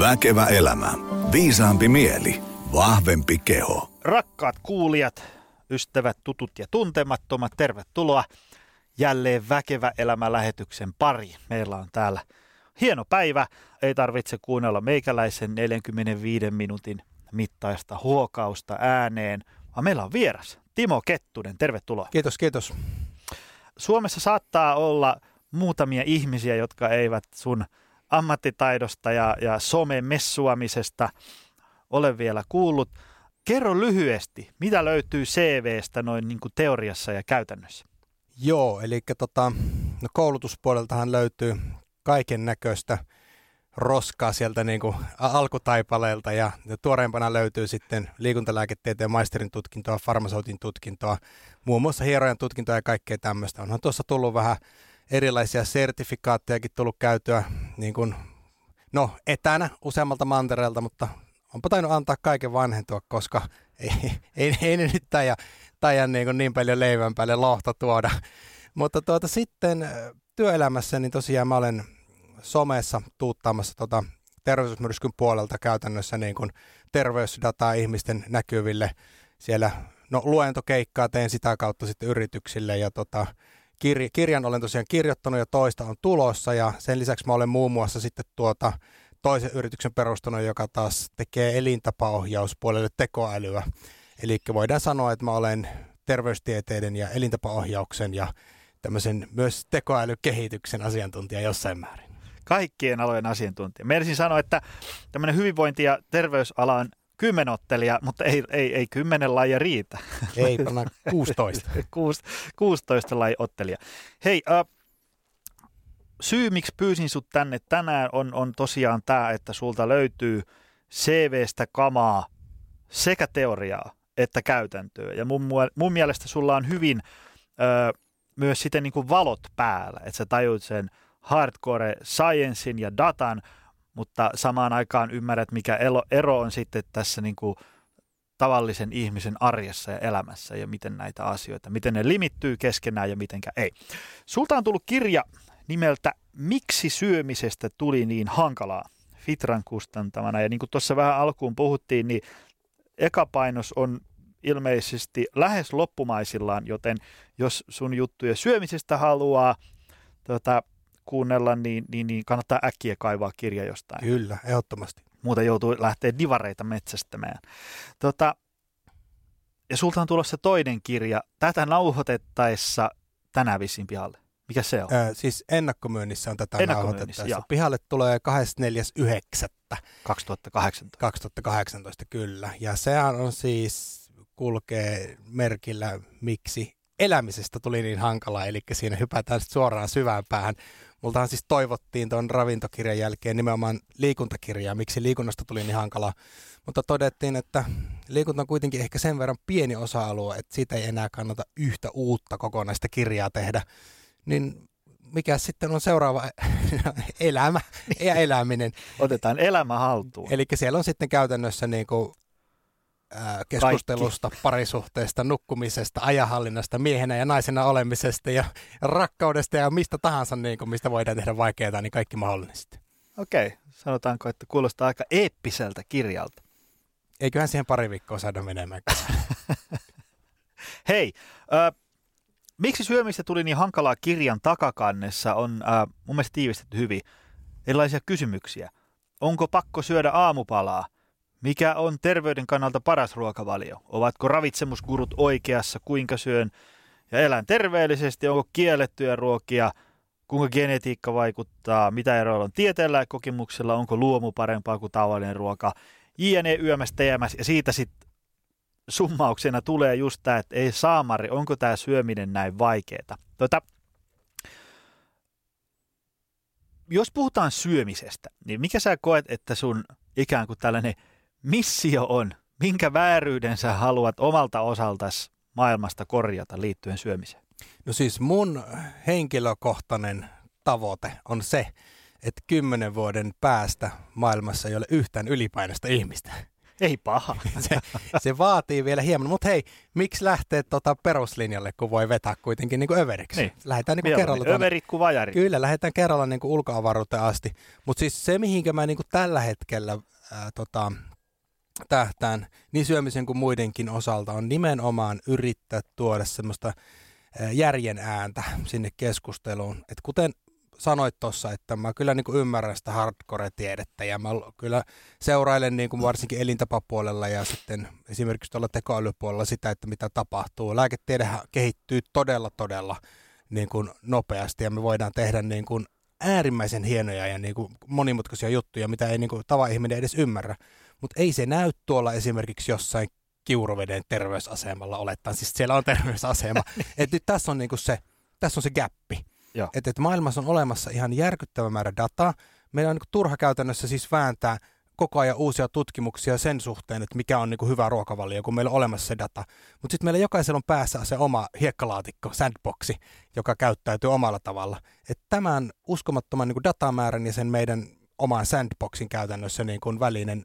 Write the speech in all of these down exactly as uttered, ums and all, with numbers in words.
Väkevä elämä. Viisaampi mieli. Vahvempi keho. Rakkaat kuulijat, ystävät, tutut ja tuntemattomat, tervetuloa jälleen Väkevä elämä -lähetyksen pariin. Meillä on täällä hieno päivä. Ei tarvitse kuunnella meikäläisen neljänkymmenenviiden minuutin mittaista huokausta ääneen, vaan meillä on vieras Timo Kettunen. Tervetuloa. Kiitos, kiitos. Suomessa saattaa olla muutamia ihmisiä, jotka eivät sun ammattitaidosta ja, ja somemessuamisesta ole vielä kuullut. Kerro lyhyesti, mitä löytyy C V:stä noin niin kuin teoriassa ja käytännössä? Joo, eli tota, no koulutuspuoleltahan löytyy kaiken näköistä roskaa sieltä niin kuin alkutaipaleelta, ja tuoreempana löytyy sitten liikuntalääketieteen maisterin tutkintoa, farmaseutin tutkintoa, muun muassa hierojan tutkintoa ja kaikkea tämmöistä. Onhan tuossa tullut vähän erilaisia sertifikaattejakin tullut käytyä niin kuin, no, etänä useammalta mantereelta, mutta onpa tainnut antaa kaiken vanhentua, koska ei, ei, ei ne nyt taida, taida niin, kuin niin paljon leivän päälle lohta tuoda. Mutta tuota, sitten työelämässä niin tosiaan mä olen somessa tuuttaamassa tuota terveysmyrskyn puolelta käytännössä niin kuin terveysdataa ihmisten näkyville. Siellä no, luentokeikkaa teen sitä kautta sitten yrityksille, ja tota, kirjan olen tosiaan kirjoittanut ja toista on tulossa, ja sen lisäksi mä olen muun muassa sitten tuota toisen yrityksen perustanut, joka taas tekee elintapaohjauspuolelle tekoälyä. Eli voidaan sanoa, että mä olen terveystieteiden ja elintapaohjauksen ja tämmöisen myös tekoälykehityksen asiantuntija jossain määrin. Kaikkien alojen asiantuntija. Meidän sanoa, että tämmöinen hyvinvointi- ja terveysalan kymmenottelija, mutta ei, ei, ei kymmenen lajia riitä. Ei, panna kuusitoista. kuusitoista lajiottelija. Hei, uh, syy miksi pyysin sut tänne tänään on, on tosiaan tämä, että sulta löytyy C V:stä kamaa sekä teoriaa että käytäntöä. Ja mun, mun mielestä sulla on hyvin uh, myös sitten niin kuin valot päällä, että sä tajut sen hardcore sciencein ja datan, mutta samaan aikaan ymmärrät, mikä ero on sitten tässä niin kuin tavallisen ihmisen arjessa ja elämässä, ja miten näitä asioita, miten ne limittyy keskenään ja mitenkä ei. Sulta on tullut kirja nimeltä Miksi syömisestä tuli niin hankalaa, Fitran kustantamana. Ja niin kuin tuossa vähän alkuun puhuttiin, niin eka painos on ilmeisesti lähes loppumaisillaan, joten jos sun juttuja syömisestä haluaa tuota, kuunnella, niin, niin, niin kannattaa äkkiä kaivaa kirja jostain. Kyllä, ehdottomasti. Muuten joutuu lähteä divareita metsästämään. Tota, ja sulta on tulossa toinen kirja tätä nauhoitettaessa tänään vissiin pihalle. Mikä se on? Öö, siis ennakkomyynnissä on tätä nauhoitettaessa. Joo. Pihalle tulee kahdeskymmenesneljäs yhdeksättä kaksituhattakahdeksantoista kaksituhattakahdeksantoista, kyllä. Ja sehän on siis kulkee merkillä Miksi elämisestä tuli niin hankalaa, eli siinä hypätään suoraan syvään päähän. Multahan siis toivottiin tuon ravintokirjan jälkeen nimenomaan liikuntakirjaa, Miksi liikunnasta tuli niin hankalaa, mutta todettiin, että liikunta on kuitenkin ehkä sen verran pieni osa-alue, että siitä ei enää kannata yhtä uutta kokonaista kirjaa tehdä, niin mikä sitten on seuraava elämä ja eläminen. Otetaan elämä haltuun. Eli siellä on sitten käytännössä niin kuin keskustelusta, kaikki. Parisuhteesta, nukkumisesta, ajanhallinnasta, miehenä ja naisena olemisesta ja rakkaudesta ja mistä tahansa, niin kuin mistä voidaan tehdä vaikeaa, niin kaikki mahdollisesti. Okei, sanotaanko, että kuulostaa aika eeppiseltä kirjalta. Eiköhän siihen pari viikkoa saada menemään. Hei, äh, Miksi syömistä tuli niin hankalaa -kirjan takakannessa on äh, mun mielestä tiivistetty hyvin erilaisia kysymyksiä. Onko pakko syödä aamupalaa? Mikä on terveyden kannalta paras ruokavalio? Ovatko ravitsemusgurut oikeassa? Kuinka syön ja elän terveellisesti? Onko kiellettyjä ruokia? Kuinka genetiikka vaikuttaa? Mitä eroilla on tieteellä ja kokemuksella? Onko luomu parempaa kuin tavallinen ruoka? Jne, yms, tms. Ja siitä sitten summauksena tulee just tämä, että ei saamari, onko tämä syöminen näin vaikeaa? Tuota, jos puhutaan syömisestä, niin mikä sä koet, että sun ikään kuin tällainen missio on, minkä vääryyden sä haluat omalta osaltasi maailmasta korjata liittyen syömiseen? No siis mun henkilökohtainen tavoite on se, että kymmenen vuoden päästä maailmassa ei ole yhtään ylipainoista ihmistä. Ei paha. Se, se vaatii vielä hieman, mutta hei, miksi lähtee tota peruslinjalle, kun voi vetää kuitenkin niin kuin överiksi? Niin. Lähdetään niin kuin kerralla. Niin överit kuin vajarit. Kyllä, lähdetään kerralla niin kuin ulkoavaruuteen asti. Mutta siis se, mihinkä mä niin kuin tällä hetkellä ää, tota, tähtään niin syömisen kuin muidenkin osalta, on nimenomaan yrittää tuoda semmoista ää, järjen ääntä sinne keskusteluun. Et kuten sanoit tuossa, että mä kyllä niin kuin ymmärrän sitä hardcore-tiedettä ja mä kyllä seurailen niin kuin varsinkin elintapapuolella ja sitten esimerkiksi tuolla tekoälypuolella sitä, että mitä tapahtuu. Lääketiedehän kehittyy todella, todella niin kuin nopeasti ja me voidaan tehdä niin kuin äärimmäisen hienoja ja niin kuin monimutkaisia juttuja, mitä ei niin kuin tava-ihminen edes ymmärrä, mutta ei se näy tuolla esimerkiksi jossain Kiuruveden terveysasemalla olettaen, siis siellä on terveysasema. Et nyt tässä on, niin kuin se, tässä on se gäppi. Että et maailmassa on olemassa ihan järkyttävä määrä dataa. Meillä on niin kuin turha käytännössä siis vääntää koko ajan uusia tutkimuksia sen suhteen, että mikä on niin kuin hyvä ruokavalio, kun meillä on olemassa se data. Mutta sitten meillä jokaisella on päässä se oma hiekkalaatikko, sandboxi, joka käyttäytyy omalla tavalla. Että tämän uskomattoman niin kuin datamäärän ja sen meidän oman sandboxin käytännössä niin kuin välinen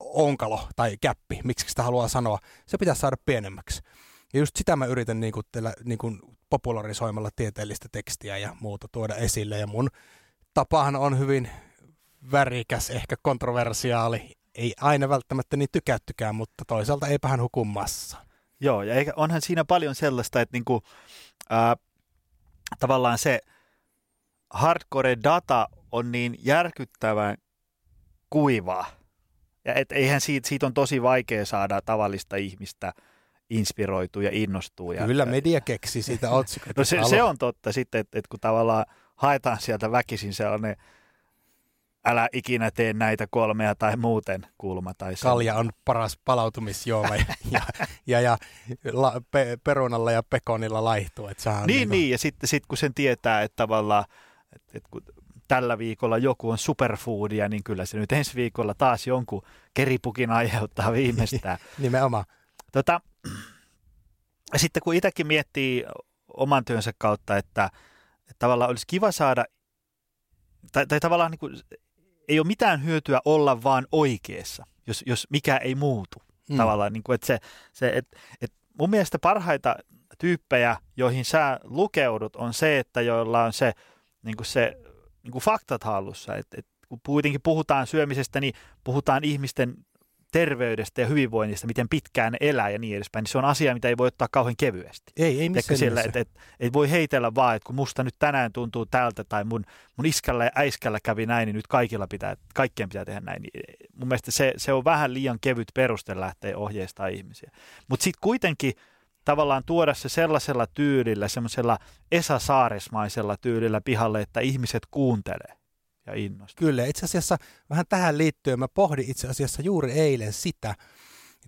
onkalo tai käppi, miksi sitä haluaa sanoa, se pitäisi saada pienemmäksi. Ja just sitä mä yritän niin kuin teillä, niin kuin popularisoimalla tieteellistä tekstiä ja muuta tuoda esille. Ja mun tapahan on hyvin värikäs, ehkä kontroversiaali. Ei aina välttämättä niin tykättykään, mutta toisaalta eipä hän huku massa. Joo, ja onhan siinä paljon sellaista, että niinku, ää, tavallaan se hardcore data on niin järkyttävän kuivaa. Ja et eihän siitä, siitä on tosi vaikea saada tavallista ihmistä inspiroituu ja innostuu. Ja kyllä media keksi siitä otsikoita. No se, se on totta sitten, että et kun tavallaan haetaan sieltä väkisin sellainen älä ikinä tee näitä kolmea tai muuten kulma. Tai kalja on paras palautumisjuoma ja, ja, ja, ja la, pe, perunalla ja pekonilla laihtuu. Niin, niin, niin, ja sitten sit, kun sen tietää, että tavallaan että, että kun tällä viikolla joku on superfoodia, niin kyllä se nyt ensi viikolla taas jonkun keripukin aiheuttaa viimeistään. Nimenomaan. Tota, sitten kun itsekin miettii oman työnsä kautta, että, että tavallaan olisi kiva saada, tai, tai tavallaan niin kuin, ei ole mitään hyötyä olla vaan oikeassa, jos, jos mikä ei muutu. Mm. Tavallaan, niin kuin, että se, se, että, että mun mielestä parhaita tyyppejä, joihin sä lukeudut, on se, että joilla on se, niin kuin se niin kuin faktat hallussa. Että, että kun kuitenkin puhutaan syömisestä, niin puhutaan ihmisten terveydestä ja hyvinvoinnista, miten pitkään elää ja niin edespäin, niin se on asia, mitä ei voi ottaa kauhean kevyesti. Ei, ei missään siellä, et, et, ei voi heitellä vaan, että kun musta nyt tänään tuntuu tältä tai mun, mun iskällä ja äiskällä kävi näin, niin nyt kaikilla pitää, kaikkien pitää tehdä näin. Mun mielestä se, se on vähän liian kevyt peruste lähteä ohjeistamaan ihmisiä. Mutta sitten kuitenkin tavallaan tuoda se sellaisella tyylillä, semmoisella Esa Saaresmaisella tyylillä pihalle, että ihmiset kuuntelee. Ja kyllä, itse asiassa vähän tähän liittyen mä pohdin itse asiassa juuri eilen sitä, että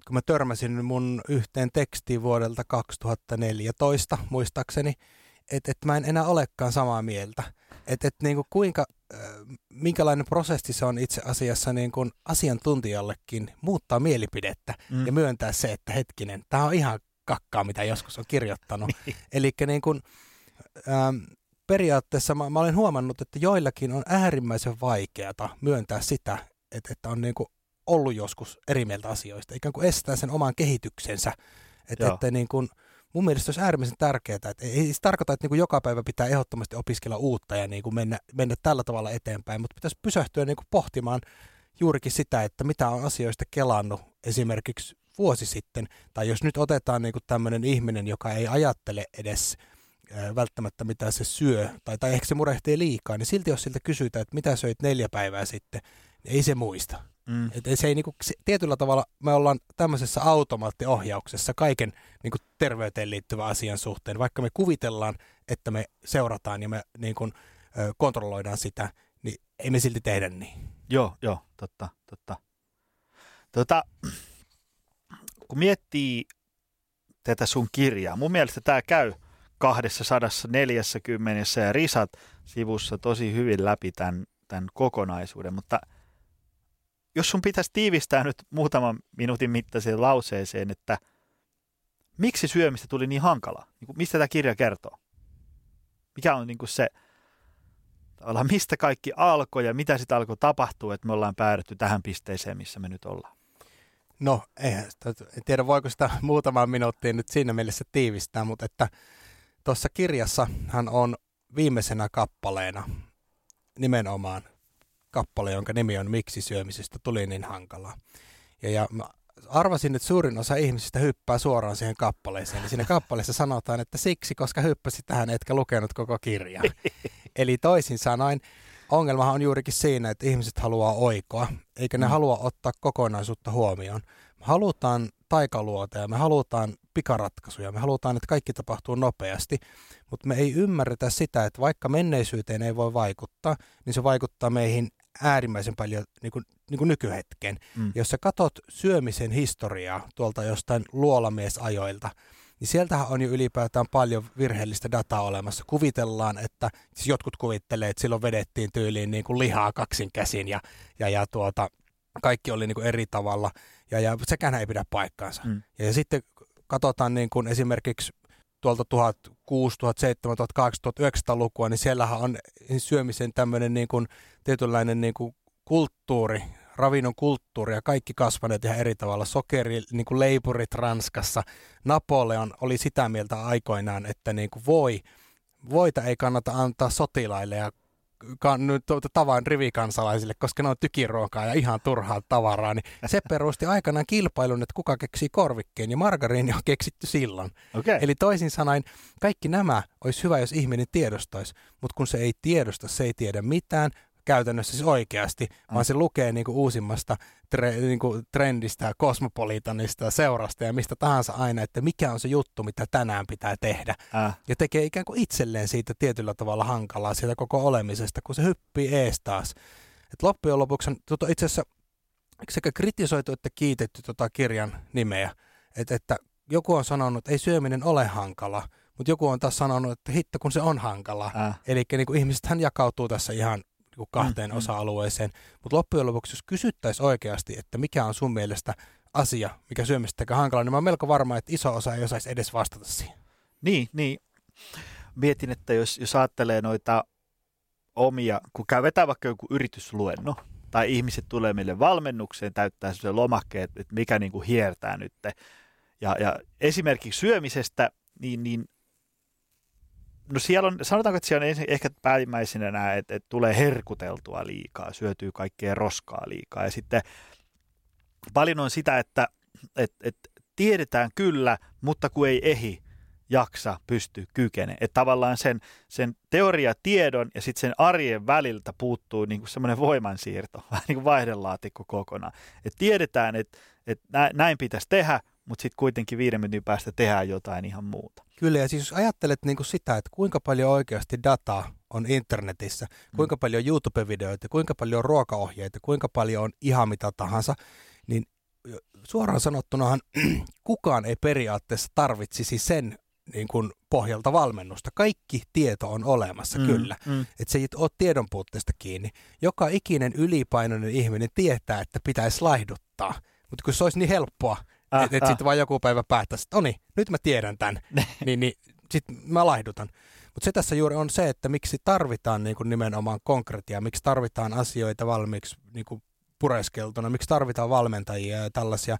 kun mä törmäsin mun yhteen tekstiin vuodelta kaksituhattaneljätoista muistaakseni, että, että mä en enää olekaan samaa mieltä, että, että niin kuin kuinka, äh, minkälainen prosessi se on itse asiassa niin kuin asiantuntijallekin muuttaa mielipidettä mm. ja myöntää se, että hetkinen, tää on ihan kakkaa, mitä joskus on kirjoittanut, eli niin kuin Ähm, periaatteessa mä, mä olen huomannut, että joillakin on äärimmäisen vaikeata myöntää sitä, että, että on niin kuin ollut joskus eri mieltä asioista, ikään kuin estää sen oman kehityksensä. Et, että niin kuin, mun mielestä olisi äärimmäisen tärkeää, että ei, ei se tarkoita, että niin kuin joka päivä pitää ehdottomasti opiskella uutta ja niin kuin mennä, mennä tällä tavalla eteenpäin, mutta pitäisi pysähtyä niin kuin pohtimaan juurikin sitä, että mitä on asioista kelannut esimerkiksi vuosi sitten, tai jos nyt otetaan niin kuin tämmöinen ihminen, joka ei ajattele edes välttämättä mitä se syö, tai, tai ehkä se murehtii liikaa, niin silti jos siltä kysytään, että mitä söit neljä päivää sitten, niin ei se muista. Mm. Et se ei, niin kuin, se, tietyllä tavalla me ollaan tämmöisessä automaattiohjauksessa kaiken niin kuin terveyteen liittyvän asian suhteen, vaikka me kuvitellaan, että me seurataan ja me niin kuin, kontrolloidaan sitä, niin ei me silti tehdä niin. Joo, joo, totta, totta. Tota, kun miettii tätä sun kirjaa, mun mielestä tämä käy kaksisataaneljäkymmentä ja risat sivussa tosi hyvin läpi tämän, tämän kokonaisuuden, mutta jos sun pitäisi tiivistää nyt muutaman minuutin mittaiseen lauseeseen, että miksi syömistä tuli niin hankalaa? Mistä tämä kirja kertoo? Mikä on niin kuin se, mistä kaikki alkoi ja mitä sitä alkoi tapahtua, että me ollaan päädytty tähän pisteeseen, missä me nyt ollaan? No, eihän sitä, en tiedä voiko sitä muutamaan minuuttiin nyt siinä mielessä tiivistää, mutta että tuossa kirjassahan on viimeisenä kappaleena nimenomaan kappale, jonka nimi on Miksi syömisestä tuli niin hankalaa. Ja, ja arvasin, että suurin osa ihmisistä hyppää suoraan siihen kappaleeseen. Eli siinä kappaleessa sanotaan, että siksi, koska hyppäsit tähän, etkä lukenut koko kirjaa. Eli toisin sanoen, ongelmahan on juurikin siinä, että ihmiset haluaa oikoa, eikä ne mm. halua ottaa kokonaisuutta huomioon. Me halutaan taikaluoteja, me halutaan pikaratkaisuja, me halutaan, että kaikki tapahtuu nopeasti, mutta me ei ymmärretä sitä, että vaikka menneisyyteen ei voi vaikuttaa, niin se vaikuttaa meihin äärimmäisen paljon niin kuin, niin kuin nykyhetkeen. Mm. Jos sä katot syömisen historiaa tuolta jostain luolamiesajoilta, niin sieltähän on jo ylipäätään paljon virheellistä dataa olemassa. Kuvitellaan, että siis jotkut kuvittelee, että silloin vedettiin tyyliin niin kuin lihaa kaksin käsin ja, ja, ja tuota, kaikki oli niin kuin eri tavalla. Ja, ja sekään ei pidä paikkaansa. Mm. Ja, ja sitten katsotaan niin kuin esimerkiksi tuolta tuhatkuusisataa, tuhatseitsemänsataa, tuhatkahdeksansataa, tuhatyhdeksänsataalukua, niin siellähän on syömisen tämmöinen niin kuin tietynlainen niin kuin kulttuuri, ravinnon kulttuuri ja kaikki kasvaneet ihan eri tavalla. Sokeri, niin kuin leipurit Ranskassa. Napoleon oli sitä mieltä aikoinaan, että niin kuin voi, voita ei kannata antaa sotilaille ja tavan rivikansalaisille, koska ne on tykiruokaa ja ihan turhaa tavaraa. Niin se perusti aikanaan kilpailun, että kuka keksii korvikkeen, ja margariini on keksitty silloin. Okay. Eli toisin sanoen, kaikki nämä olisi hyvä, jos ihminen tiedostaisi, mutta kun se ei tiedosta, se ei tiedä mitään, käytännössä siis oikeasti, vaan se lukee niinku uusimmasta tre, niinku trendistä, kosmopolitanista, seurasta ja mistä tahansa aina, että mikä on se juttu, mitä tänään pitää tehdä. Äh. Ja tekee ikään kuin itselleen siitä tietyllä tavalla hankalaa siitä koko olemisesta, kun se hyppii ees taas. Et loppujen lopuksi on itse asiassa sekä kritisoitu että kiitetty tota kirjan nimeä. Et, että joku on sanonut, että ei syöminen ole hankala, mutta joku on taas sanonut, että hitto kun se on hankala. Äh. Eli niinku ihmisethän jakautuu tässä ihan kahteen mm-hmm. osa-alueeseen, mutta loppujen lopuksi jos kysyttäisiin oikeasti, että mikä on sun mielestä asia, mikä syömistä tekee hankalaa, niin mä olen melko varma, että iso osa ei osaisi edes vastata siihen. Niin, niin. Mietin, että jos, jos ajattelee noita omia, kun käy vetää vaikka joku yritysluenno, tai ihmiset tulee meille valmennukseen, täyttää sellaisen lomakkeen, että mikä niin kuin hiertää nyt. Ja, ja esimerkiksi syömisestä, niin, niin no siellä on, sanotaanko, että siellä on ehkä päällimmäisenä nämä, että, että tulee herkuteltua liikaa, syötyy kaikkea roskaa liikaa. Ja sitten paljon on sitä, että, että, että tiedetään kyllä, mutta kun ei ehdi, jaksa, pysty, kykene. Että tavallaan sen, sen teoriatiedon ja sitten sen arjen väliltä puuttuu niin kuin semmoinen voimansiirto, vähän niin kuin vaihdelaatikko kokonaan. Että tiedetään, että, että näin pitäisi tehdä, mutta sitten kuitenkin viiden minuutin päästä tehdään jotain ihan muuta. Kyllä, ja siis jos ajattelet niin kuin sitä, että kuinka paljon oikeasti dataa on internetissä, kuinka mm. paljon YouTube-videoita, kuinka paljon ruokaohjeita, kuinka paljon on ihan mitä tahansa, niin suoraan sanottunahan kukaan ei periaatteessa tarvitsisi sen niin kuin pohjalta valmennusta. Kaikki tieto on olemassa, mm, kyllä. Mm. Että se ei ole tiedon puutteesta kiinni. Joka ikinen ylipainoinen ihminen tietää, että pitäisi laihduttaa, mutta kun se olisi niin helppoa, Ah, että et ah. sitten vaan joku päivä päättäisi, että oni, nyt mä tiedän tämän, niin, niin sitten mä laihdutan. Mutta se tässä juuri on se, että miksi tarvitaan niin kuin nimenomaan konkretiaa, miksi tarvitaan asioita valmiiksi niin kuin pureskeltuna, miksi tarvitaan valmentajia ja tällaisia,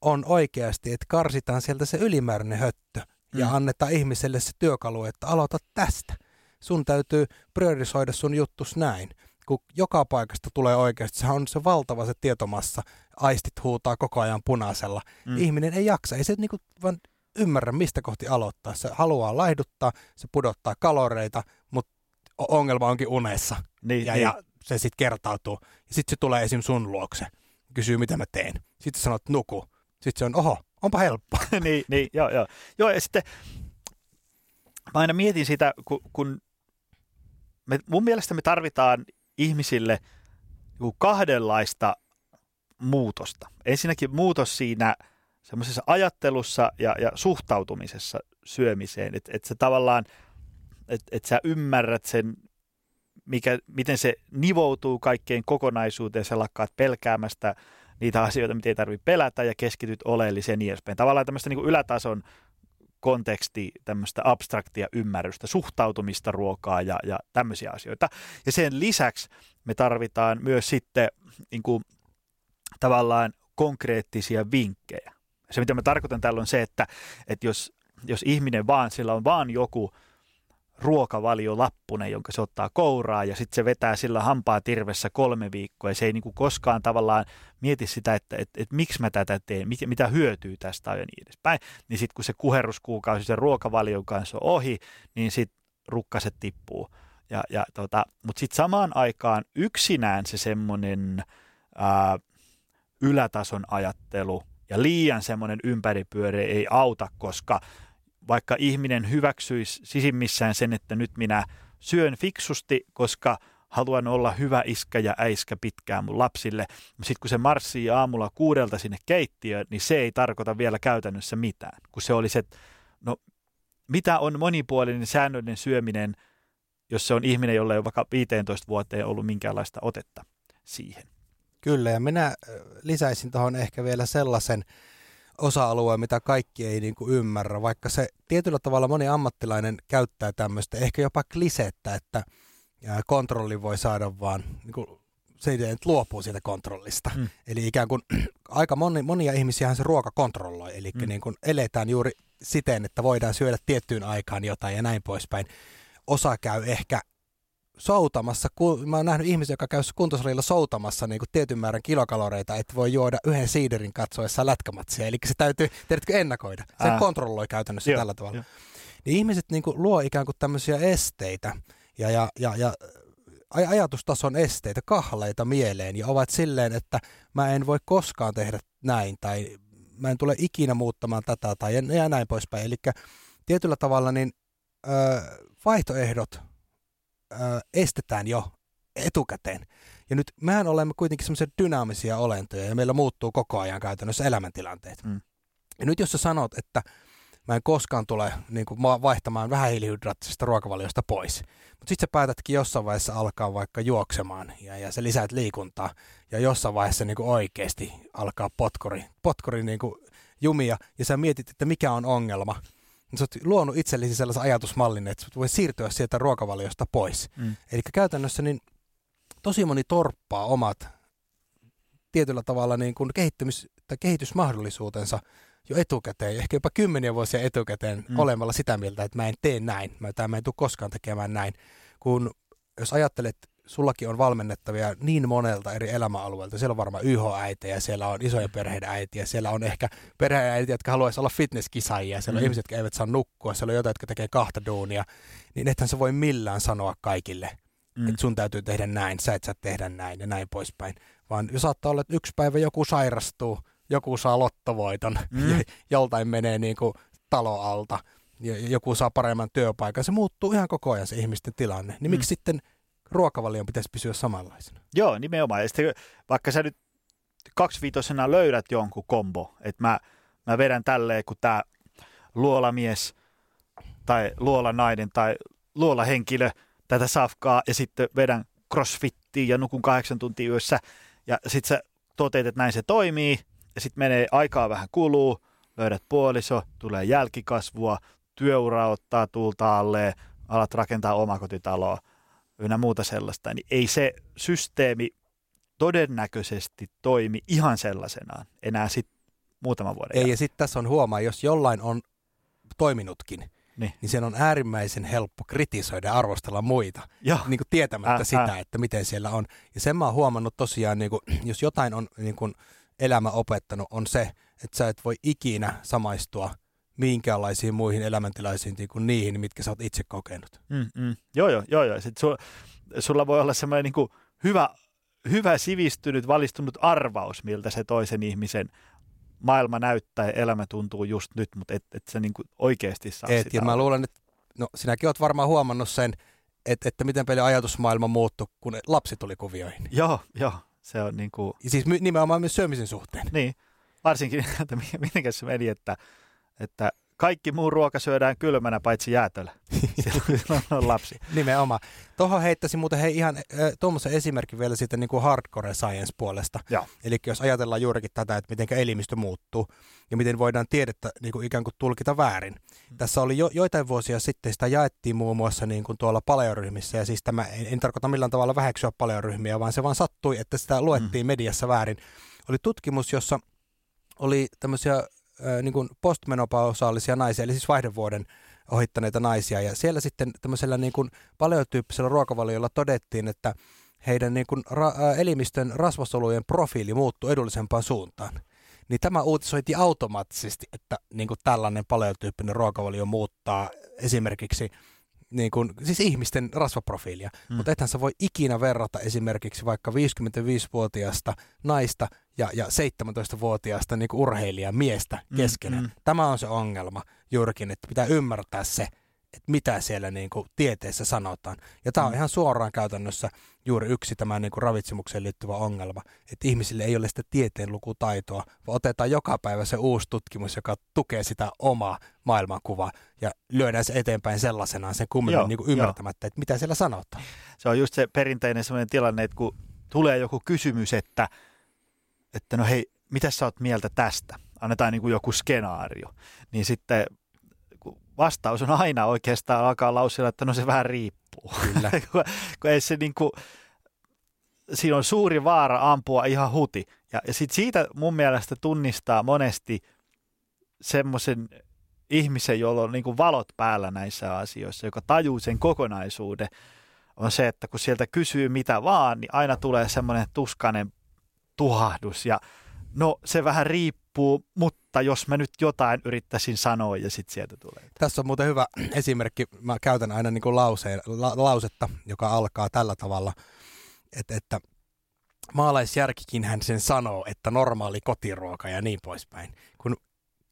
on oikeasti, että karsitaan sieltä se ylimääräinen höttö ja mm. annetaan ihmiselle se työkalu, että aloita tästä. Sun täytyy priorisoida sun juttus näin. Kun joka paikasta tulee oikeasti, sehän on se valtava se tietomassa, aistit huutaa koko ajan punaisella. Mm. Ihminen ei jaksa, ei se niinku vaan ymmärrä, mistä kohti aloittaa. Se haluaa laihduttaa, se pudottaa kaloreita, mutta ongelma onkin unessa. Niin, ja, niin. ja se sitten kertautuu. Sitten se tulee esim. Sun luokse, kysyy mitä mä teen. Sitten sä sanot nuku. Sitten se on, oho, onpa helppoa. niin, niin, joo, joo. joo, ja sitten mä aina mietin sitä, kun, kun me, mun mielestä me tarvitaan ihmisille kahdenlaista muutosta. Ensinnäkin muutos siinä semmoisessa ajattelussa ja, ja suhtautumisessa syömiseen, että et sä tavallaan, että et sä ymmärrät sen, mikä, miten se nivoutuu kaikkeen kokonaisuuteen, sä lakkaat pelkäämästä niitä asioita, mitä ei tarvitse pelätä ja keskityt oleelliseen ja niin edespäin. Tavallaan tämmöistä niin kuin ylätason konteksti, tämmöistä abstraktia ymmärrystä, suhtautumista ruokaa ja, ja tämmöisiä asioita. Ja sen lisäksi me tarvitaan myös sitten niin kuin, tavallaan konkreettisia vinkkejä. Se, mitä mä tarkoitan tällä on se, että, että jos, jos ihminen vaan, sillä on vaan joku ruokavaliolappunen, jonka se ottaa kouraa ja sitten se vetää sillä hampaa tirvessä kolme viikkoa ja se ei niinku koskaan tavallaan mieti sitä, että et, et miksi mä tätä teen, mit, mitä hyötyy tästä ja niin edespäin. Niin sitten kun se kuherruskuukausi sen ruokavalion kanssa on ohi, niin sitten rukkaset tippuu. Ja, ja, tota, mutta sitten samaan aikaan yksinään se semmoinen ää, ylätason ajattelu ja liian semmoinen ympäripyöreä ei auta, koska vaikka ihminen hyväksyisi sisimmissään sen, että nyt minä syön fiksusti, koska haluan olla hyvä iskä ja äiskä pitkään mun lapsille. Sitten kun se marssii aamulla kuudelta sinne keittiöön, niin se ei tarkoita vielä käytännössä mitään. Kun se olisi, että no mitä on monipuolinen säännöllinen syöminen, jos se on ihminen, jolla ei ole vaikka viisitoista vuoteen ollut minkäänlaista otetta siihen. Kyllä, ja minä lisäisin tuohon ehkä vielä sellaisen osa-alueen, mitä kaikki ei niin kuin ymmärrä, vaikka se tietyllä tavalla moni ammattilainen käyttää tämmöistä, ehkä jopa kliseettä, että kontrolli voi saada vaan, niin kuin, se ei luopuu siitä kontrollista. Mm. Eli ikään kuin aika moni, monia ihmisiähän se ruoka kontrolloi, eli mm. niin kuin eletään juuri siten, että voidaan syödä tiettyyn aikaan jotain ja näin poispäin. Osa käy ehkä soutamassa, mä oon nähnyt ihmisiä, joka käy kuntosalilla soutamassa niin kuin tietyn määrän kilokaloreita, että voi juoda yhden siiderin katsoessa lätkämatsia, eli se täytyy, tiedätkö, ennakoida. Se Ää. kontrolloi käytännössä joo, tällä tavalla. Jo. Niin ihmiset niin kuin luo ikään kuin tämmöisiä esteitä ja, ja, ja, ja ajatustason esteitä, kahleita mieleen ja ovat silleen, että mä en voi koskaan tehdä näin tai mä en tule ikinä muuttamaan tätä tai ja näin poispäin. Eli tietyllä tavalla niin öö, vaihtoehdot estetään jo etukäteen. Ja nyt mehän olemme kuitenkin semmoisia dynaamisia olentoja ja meillä muuttuu koko ajan käytännössä elämäntilanteet. Mm. Ja nyt jos sä sanot, että mä en koskaan tule niin kuin vaihtamaan vähän hiilihydraattisesta ruokavaliosta pois, mutta sitten sä päätätkin jossain vaiheessa alkaa vaikka juoksemaan ja, ja sä lisäät liikuntaa ja jossain vaiheessa niin kuin oikeasti alkaa potkuri, potkuri niin kuin jumia ja sä mietit, että mikä on ongelma. Sä oot luonut itsellesi sellaisen ajatusmallin, että voi siirtyä sieltä ruokavaliosta pois. Mm. Eli käytännössä niin tosi moni torppaa omat tietyllä tavalla niin kuin kehittymis- tai kehitysmahdollisuutensa jo etukäteen, ehkä jopa kymmeniä vuosia etukäteen mm. olemalla sitä mieltä, että mä en tee näin, mä, mä en tule koskaan tekemään näin. Kun jos ajattelet, sullakin on valmennettavia niin monelta eri elämäalueelta. Siellä on varmaan Y H-äitejä, siellä on isoja perheiden äitiä, siellä on ehkä perheäitiä, jotka haluaisi olla fitnesskisaajia, siellä on mm. ihmiset, jotka eivät saa nukkua, siellä on jotain, jotka tekee kahta duunia. Niin ethän se voi millään sanoa kaikille, mm. että sun täytyy tehdä näin, sä et saa tehdä näin ja näin poispäin. Vaan saattaa olla, että yksi päivä joku sairastuu, joku saa lottovoiton, mm. joltain menee niin kuin talo alta, joku saa paremman työpaikan. Se muuttuu ihan koko ajan se ihmisten tilanne. Niin mm. miksi sitten ruokavalion pitäisi pysyä samanlaisena? Joo, nimenomaan. Ja sitten, vaikka sä nyt kaksiviitosena löydät jonkun kombo, että mä, mä vedän tälleen, kun tää luolamies tai luolanainen tai luolahenkilö tätä safkaa ja sitten vedän crossfittiin ja nukun kahdeksan tuntia yössä ja sit sä toteat, että näin se toimii ja sit menee, aikaa vähän kuluu, löydät puoliso, tulee jälkikasvua, työura ottaa tuulta alle, alat rakentaa omakotitaloa ynnä muuta sellaista, niin ei se systeemi todennäköisesti toimi ihan sellaisenaan enää sitten muutaman vuoden. Ei, jälkeen. Ja sitten tässä on huomaa, jos jollain on toiminutkin, niin, niin sen on äärimmäisen helppo kritisoida ja arvostella muita, niin kuin tietämättä äh, sitä, äh. että miten siellä on. Ja sen mä oon huomannut tosiaan, niin kuin, jos jotain on niin kuin elämä opettanut, on se, että sä et voi ikinä samaistua minkäänlaisiin muihin elämäntilaisiin kuin niihin, mitkä sä oot itse kokenut. Mm, mm. Joo, joo, joo. joo. Sitten sulla, sulla voi olla semmoinen niin kuin hyvä, hyvä sivistynyt, valistunut arvaus, miltä se toisen ihmisen maailma näyttää ja elämä tuntuu just nyt, mutta et, et sä niin kuin oikeasti saa et, sitä. Ja mä luulen, että no, sinäkin oot varmaan huomannut sen, että, että miten paljon ajatusmaailma muuttui, kun lapsi tuli kuvioihin. Joo, joo. Se on niin kuin siis nimenomaan myös syömisen suhteen. Niin. Varsinkin, että miten se meni, että että kaikki muu ruoka syödään kylmänä, paitsi jäätelö. Silloin on lapsi. Nimenomaan. Tuohon heittäisin muuten hei, ihan äh, tuommoisen esimerkin vielä siitä niin kuin hardcore science puolesta. Eli jos ajatellaan juurikin tätä, että miten elimistö muuttuu ja miten voidaan tiedettä niin kuin ikään kuin tulkita väärin. Mm. Tässä oli jo, joitain vuosia sitten, sitä jaettiin muun muassa niin kuin tuolla paleoryhmissä. Ja siis tämä, en, en tarkoita millään tavalla väheksyä paleoryhmiä, vaan se vaan sattui, että sitä luettiin mm. mediassa väärin. oli tutkimus, jossa oli tämmöisiä äh, niin kuin postmenopausaalisia naisia, eli siis vaihdevuoden ohittaneita naisia. Ja siellä sitten tämmöisellä niin kuin paleotyyppisellä ruokavaliolla todettiin, että heidän niin kuin ra- elimistön rasvasolujen profiili muuttuu edullisempaan suuntaan. Niin tämä uutisoitiin automaattisesti, että niin kuin tällainen paleotyyppinen ruokavalio muuttaa esimerkiksi niin kuin, siis ihmisten rasvaprofiilia. Mm. Mutta ethän sä voi ikinä verrata esimerkiksi vaikka viisikymmentäviisivuotiaasta naista ja, ja seitsemäntoistavuotiaasta niin kuin urheilijaa miestä keskenään. Mm, mm. Tämä on se ongelma juurikin, että pitää ymmärtää se, että mitä siellä niin kuin tieteessä sanotaan. Ja tämä on mm. ihan suoraan käytännössä juuri yksi tämä niin kuin ravitsemukseen liittyvä ongelma, että ihmisille ei ole sitä tieteenlukutaitoa, vaan otetaan joka päivä se uusi tutkimus, joka tukee sitä omaa maailmankuvaa ja lyödään se eteenpäin sellaisenaan sen kummemmin niin kuin ymmärtämättä, jo. Että mitä siellä sanotaan. Se on just se perinteinen sellainen tilanne, että kun tulee joku kysymys, että, että no hei, mitä sä oot mieltä tästä? Annetaan niin kuin joku skenaario, niin sitten vastaus on aina oikeastaan alkaa lausilla, että no se vähän riippuu. Kyllä. Kun ei se niin kuin, siinä on suuri vaara ampua ihan huti. Ja, ja sit siitä mun mielestä tunnistaa monesti semmoisen ihmisen, jolla on niin kuin valot päällä näissä asioissa, joka tajuu sen kokonaisuuden, on se, että kun sieltä kysyy mitä vaan, niin aina tulee semmoinen tuskainen tuhahdus ja no se vähän riippuu, mutta jos mä nyt jotain yrittäisin sanoa ja sitten sieltä tulee. Tässä on muuten hyvä esimerkki. Mä käytän aina niin kuin lauseen, la, lausetta, joka alkaa tällä tavalla, että, että maalaisjärkikin hän sen sanoo, että normaali kotiruoka ja niin poispäin. Kun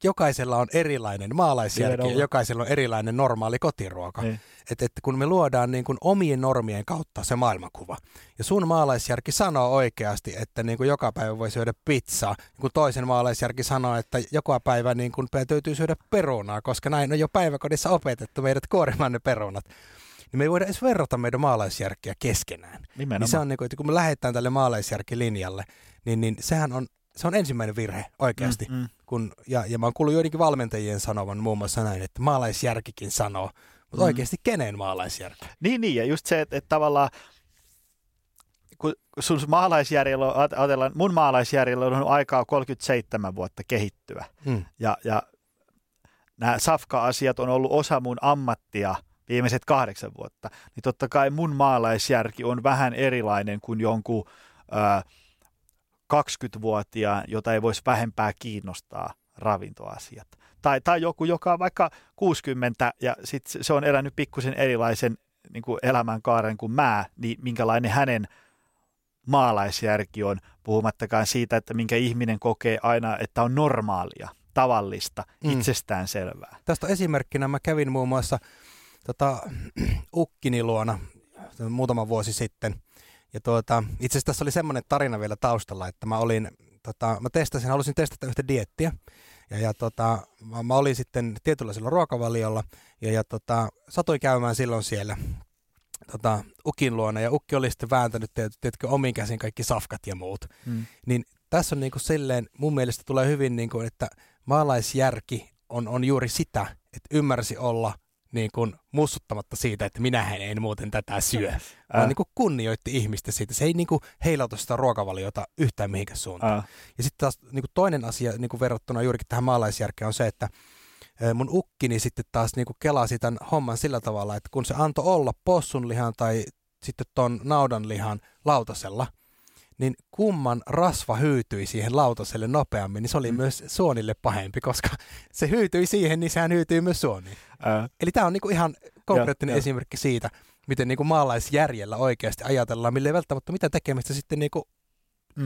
jokaisella on erilainen maalaisjärki ja jokaisella on erilainen normaali kotiruoka. Että et kun me luodaan niin kun omien normien kautta se maailmankuva. Ja sun maalaisjärki sanoo oikeasti, että niin kun joka päivä voi syödä pizzaa. Ja kun toisen maalaisjärki sanoo, että joka päivä niin kun täytyy syödä perunaa, koska näin on jo päiväkodissa opetettu meidät kuorimaan ne perunat. Niin me ei voida edes verrata meidän maalaisjärkiä keskenään. Nimenomaan. Niin se on niin kun, että kun me lähdetään tälle maalaisjärkilinjalle, niin, niin sehän on... Se on ensimmäinen virhe oikeasti, mm, mm. Kun, ja, ja mä oon kuullut joidenkin valmentajien sanovan muun muassa näin, että maalaisjärkikin sanoo, mutta mm. oikeasti kenen maalaisjärki? Niin, niin, ja just se, että, että tavallaan kun sun maalaisjärjellä, ajatellaan, mun maalaisjärjellä on aikaa kolmekymmentäseitsemän vuotta kehittyä, mm. ja, ja nämä safka-asiat on ollut osa mun ammattia viimeiset kahdeksan vuotta, niin totta kai mun maalaisjärki on vähän erilainen kuin jonkun... Öö, kaksikymmentävuotiaan, jota ei voisi vähempää kiinnostaa ravintoasiat. Tai, tai joku, joka on vaikka kuusikymmentä ja sit se on elänyt pikkusen erilaisen niin kuin elämänkaaren kuin mä, niin minkälainen hänen maalaisjärki on, puhumattakaan siitä, että minkä ihminen kokee aina, että on normaalia, tavallista, mm. itsestäänselvää. Tästä esimerkkinä mä kävin muun muassa tota, ukkini luona muutama vuosi sitten. Ja tuota, itse asiassa tässä oli semmoinen tarina vielä taustalla, että mä olin, tota, mä testasin, halusin testata yhtä dieettiä ja, ja tota, mä, mä olin sitten tietynlaisella ruokavaliolla ja, ja tota, satuin käymään silloin siellä tota, ukin luona ja ukki oli sitten vääntänyt tietkö omin käsin kaikki safkat ja muut. Mm. Niin tässä on niin kuin silleen, mun mielestä tulee hyvin niin kuin, että maalaisjärki on, on juuri sitä, että ymmärsi olla niin kuin mussuttamatta siitä, että minähän en muuten tätä syö. Vaan niin kuin kunnioitti ihmistä siitä. Se ei niin kuin heilauta sitä ruokavaliota yhtään mihinkään suuntaan. Ää. Ja sitten taas niin kuin toinen asia niin kuin verrattuna juurikin tähän maalaisjärkeen on se, että mun ukkini sitten taas niin kuin kelasi tämän homman sillä tavalla, että kun se antoi olla possunlihan tai sitten ton naudanlihan lautasella, niin kumman rasva hyytyi siihen lautaselle nopeammin, niin se oli mm. myös suonille pahempi, koska se hyytyi siihen, niin sehän hyytyi myös suoniin. Ää. Eli tämä on niinku ihan konkreettinen ja, esimerkki ja. Siitä, miten niinku maalaisjärjellä oikeasti ajatellaan, millä ei välttämättä mitään tekemistä sitten niinku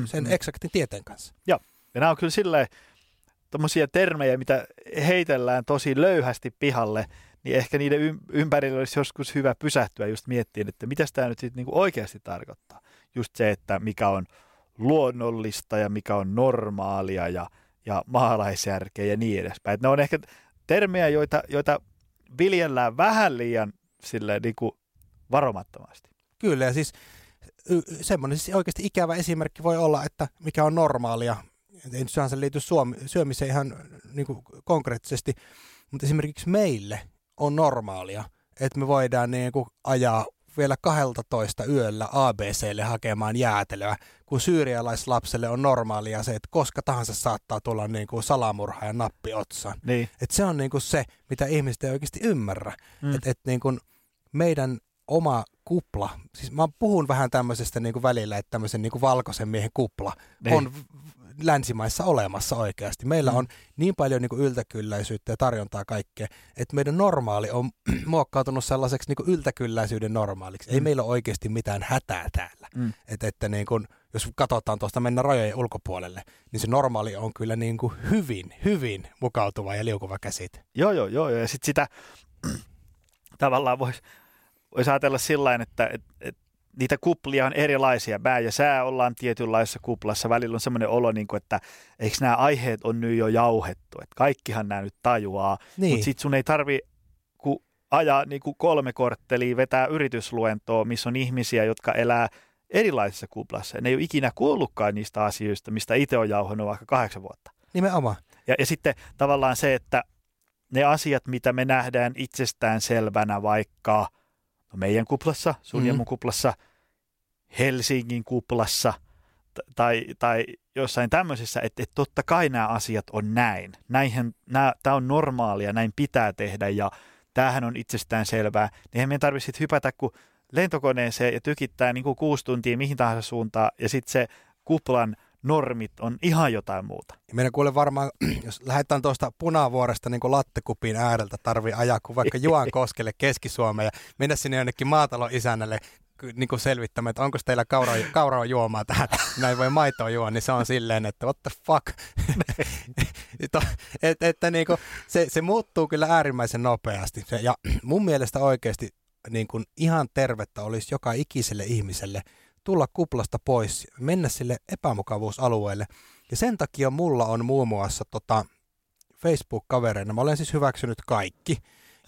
sen mm. eksaktin tieteen kanssa. Joo, ja nämä on kyllä silleen tommosia termejä, mitä heitellään tosi löyhästi pihalle, niin ehkä niiden ympärillä olisi joskus hyvä pysähtyä just miettiin, että mitä tämä nyt sitten niinku oikeasti tarkoittaa. Just se, että mikä on luonnollista ja mikä on normaalia ja, ja maalaisjärkeä ja niin edespäin. Et ne on ehkä termejä, joita, joita viljellään vähän liian silleen, niin kuin varomattomasti. Kyllä, ja siis semmoinen siis oikeasti ikävä esimerkki voi olla, että mikä on normaalia. Ei sehän se liity syömiseen ihan niin kuin konkreettisesti, mutta esimerkiksi meille on normaalia, että me voidaan niin kuin ajaa vielä kaksitoista yöllä A B C:lle hakemaan jäätelöä, kun syyrialaislapselle on normaalia se, että koska tahansa saattaa tulla niin kuin salamurha ja nappi otsaan. Niin. Et se on niin kuin se, mitä ihmiset ei oikeasti ymmärrä. Mm. Et, et niin kuin meidän oma kupla, siis mä puhun vähän tämmöisestä niin kuin välillä, että tämmöisen niin kuin valkoisen miehen kupla niin. on länsimaissa olemassa oikeasti. Meillä mm. on niin paljon niin kuin yltäkylläisyyttä ja tarjontaa kaikkea, että meidän normaali on muokkautunut sellaiseksi niin kuin yltäkylläisyyden normaaliksi. Mm. Ei meillä ole oikeasti mitään hätää täällä. Mm. Et, että niin kuin, jos katsotaan tuosta mennä rajojen ulkopuolelle, niin se normaali on kyllä niin kuin hyvin, hyvin mukautuva ja liukuva käsite. Joo, joo, joo. Ja sitten sitä tavallaan voisi vois ajatella sillain, että et, et niitä kuplia on erilaisia. Pää ja sää ollaan tietynlaisessa kuplassa. Välillä on semmoinen olo, niin kuin, että eikö nämä aiheet on nyt jo jauhettu. Että kaikkihan nämä nyt tajuaa. Niin. Mutta sitten sun ei tarvitse ajaa niin kuin kolme korttelia, vetää yritysluentoa, missä on ihmisiä, jotka elää erilaisessa kuplassa. Ja ne ei ole ikinä kuullutkaan niistä asioista, mistä itse on jauhannut vaikka kahdeksan vuotta. Nimenomaan. Ja, ja sitten tavallaan se, että ne asiat, mitä me nähdään itsestään selvänä vaikka meidän kuplassa, sun mm-hmm. ja mun kuplassa, Helsingin kuplassa t- tai, tai jossain tämmöisessä, että et totta kai nämä asiat on näin. Tämä on normaalia, näin pitää tehdä ja tämähän on itsestään selvää. Niinhän meidän tarvitse sitten hypätä kuin lentokoneeseen ja tykittää niin kuin kuusi tuntia mihin tahansa suuntaan ja sitten se kuplan normit on ihan jotain muuta. Meidän kuule varmaan, jos lähdetään tuosta Punavuoresta niin kuin lattekupin ääreltä, tarvii ajaa kuin vaikka Juankoskelle Keski-Suomeen ja mennä sinne jonnekin maataloisännälle niin kuin selvittämään, että onko teillä kauraa, kauraa juomaa tähän, näin voi maitoa juoda, niin se on silleen, että what the fuck. et, että niin kuin, se, se muuttuu kyllä äärimmäisen nopeasti ja mun mielestä oikeasti niin kuin ihan tervettä olisi joka ikiselle ihmiselle tulla kuplasta pois, mennä sille epämukavuusalueelle. Ja sen takia mulla on muun muassa tota Facebook-kavereina, mä olen siis hyväksynyt kaikki,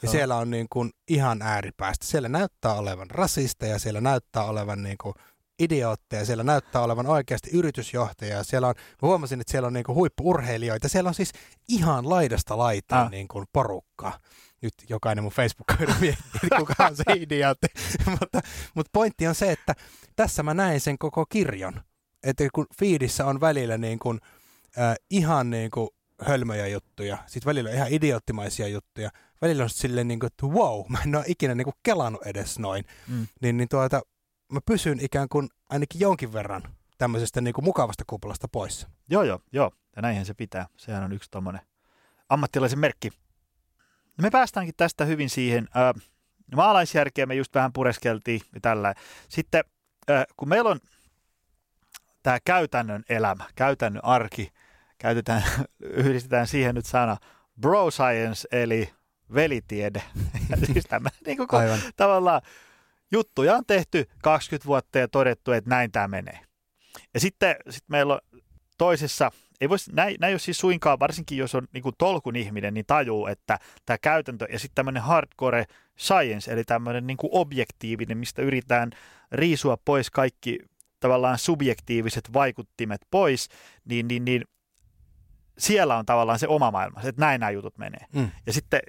ja oh. siellä on niin kuin ihan ääripäästä. Siellä näyttää olevan rasisteja, siellä näyttää olevan niin kuin idiootteja, siellä näyttää olevan oikeasti yritysjohtajia, siellä on, mä huomasin, että siellä on niin kuin huippu-urheilijoita, siellä on siis ihan laidasta laitaan ah. niin kuin porukkaa. Nyt jokainen mun Facebook-kaverina miettii, että kuka on se idiotti. mutta, mutta pointti on se, että tässä mä näen sen koko kirjon. Että kun feedissä on välillä niin kuin, äh, ihan niin kuin hölmöjä juttuja, sitten välillä on ihan idioottimaisia juttuja, välillä on silleen, niin kuin, että wow, mä en ole ikinä niin kuin kelannut edes noin. Mm. Niin, niin tuota, mä pysyn ikään kuin ainakin jonkin verran tämmöisestä niin kuin mukavasta kuplasta pois. Joo, joo, joo. Ja näinhän se pitää. Sehän on yksi tommoinen ammattilaisen merkki. No me päästäänkin tästä hyvin siihen. Öö, maalaisjärkeä me just vähän pureskeltiin ja tällä. Sitten öö, kun meillä on tämä käytännön elämä, käytännön arki, käytetään, yhdistetään siihen nyt sana bro science eli velitiede. siis tämä niin koko tavallaan juttuja on tehty kaksikymmentä vuotta ja todettu, että näin tämä menee. Ja sitten sit meillä on toisessa... Ei voisi, näin, näin jos siis suinkaan, varsinkin jos on niin kuin tolkun ihminen, niin tajuu, että tämä käytäntö ja sitten tämmöinen hardcore science, eli tämmöinen niin kuin objektiivinen, mistä yritetään riisua pois kaikki tavallaan subjektiiviset vaikuttimet pois, niin, niin, niin siellä on tavallaan se oma maailma, että näin nämä jutut menee. Mm. Ja sitten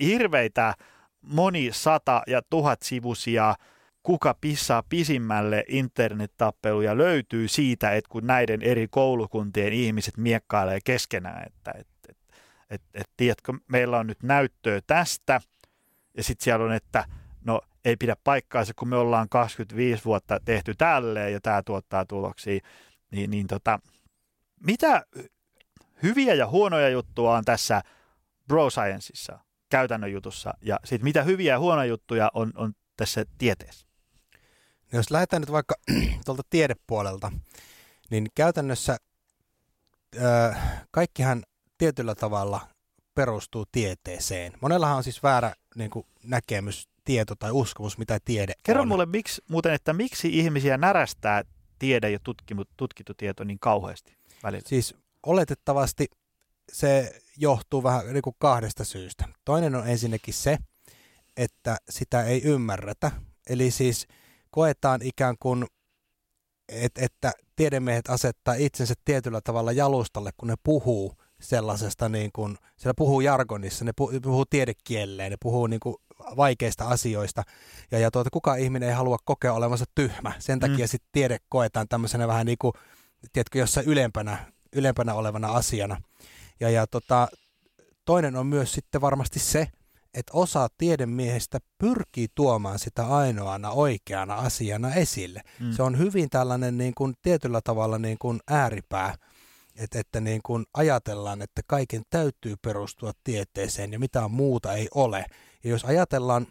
hirveitä moni sata ja tuhat sivuisia kuka pissaa pisimmälle internet-tappeluja löytyy siitä, että kun näiden eri koulukuntien ihmiset miekkailee keskenään, että et, et, et, et, tiedätkö, meillä on nyt näyttöä tästä, ja sitten siellä on, että no ei pidä paikkaansa, kun me ollaan kaksikymmentäviisi vuotta tehty tälleen, ja tämä tuottaa tuloksia, niin, niin tota, mitä hyviä ja huonoja juttuja on tässä bro scienceissa, käytännön jutussa, ja sitten mitä hyviä ja huonoja juttuja on, on tässä tieteessä? No jos lähdetään nyt vaikka tuolta tiedepuolelta, niin käytännössä ö, kaikkihan tietyllä tavalla perustuu tieteeseen. Monellahan on siis väärä niin kuin, näkemys, tieto tai uskomus, mitä tiede on. Kerro mulle miksi, muuten, että miksi ihmisiä närästää tiede ja tutkimu, tutkittu tieto niin kauheasti välillä? Siis oletettavasti se johtuu vähän niin kuin kahdesta syystä. Toinen on ensinnäkin se, että sitä ei ymmärretä. Eli siis koetaan ikään kuin, et, että tiedemiehet asettaa itsensä tietyllä tavalla jalustalle, kun ne puhuu sellaisesta, niin kuin, siellä puhuu jargonissa, ne puhuu tiedekielleen, ne puhuu niin kuin vaikeista asioista. Ja, ja tuota, kukaan ihminen ei halua kokea olevansa tyhmä. Sen takia mm. sitten tiede koetaan tämmöisenä vähän niin kuin, tiedätkö, jossain ylempänä, ylempänä olevana asiana. Ja, ja tota, toinen on myös sitten varmasti se, että osa tiedemiehistä pyrkii tuomaan sitä ainoana oikeana asiana esille. Mm. Se on hyvin tällainen niin kuin tietyllä tavalla niin kuin ääripää, että, että niin kuin ajatellaan, että kaiken täytyy perustua tieteeseen ja mitään muuta ei ole. Ja jos ajatellaan,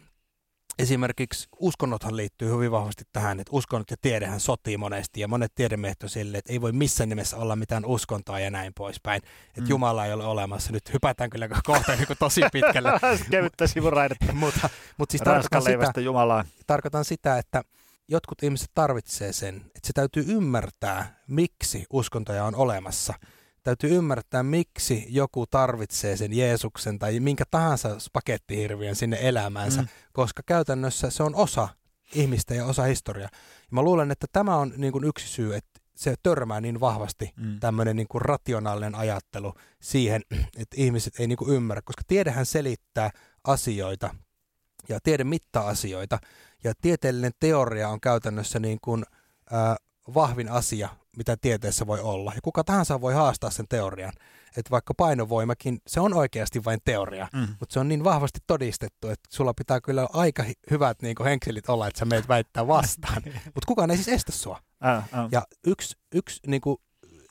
esimerkiksi uskonnothan liittyy hyvin vahvasti tähän, että uskonnot ja tiedehän sotii monesti ja monet tiedemiehet on sille, että ei voi missään nimessä olla mitään uskontoa ja näin poispäin. Että mm. Jumala ei ole olemassa. Nyt hypätään kyllä kohta tosi pitkälle. Kevyttä sivuraidetta. mutta, mutta siis tarkoitan sitä, Jumalaa. Tarkoitan sitä, että jotkut ihmiset tarvitsee sen, että se täytyy ymmärtää, miksi uskontoja on olemassa. Täytyy ymmärtää, miksi joku tarvitsee sen Jeesuksen tai minkä tahansa pakettihirviön sinne elämäänsä, mm. koska käytännössä se on osa ihmistä ja osa historiaa. Ja mä luulen, että tämä on niin kuin yksi syy, että se törmää niin vahvasti mm. tämmöinen niin kuin rationaalinen ajattelu siihen, että ihmiset ei niin kuin ymmärrä, koska tiedehän selittää asioita ja tiede mittaa asioita. Ja tieteellinen teoria on käytännössä niin kuin, äh, vahvin asia, mitä tieteessä voi olla. Ja kuka tahansa voi haastaa sen teorian. Että vaikka painovoimakin, se on oikeasti vain teoria, mm. mutta se on niin vahvasti todistettu, että sulla pitää kyllä aika hyvät niin kuin henkselit olla, että sä meidät väittää vastaan. mutta kukaan ei siis estä sua. Ah, ah. Ja yksi, yksi niin kuin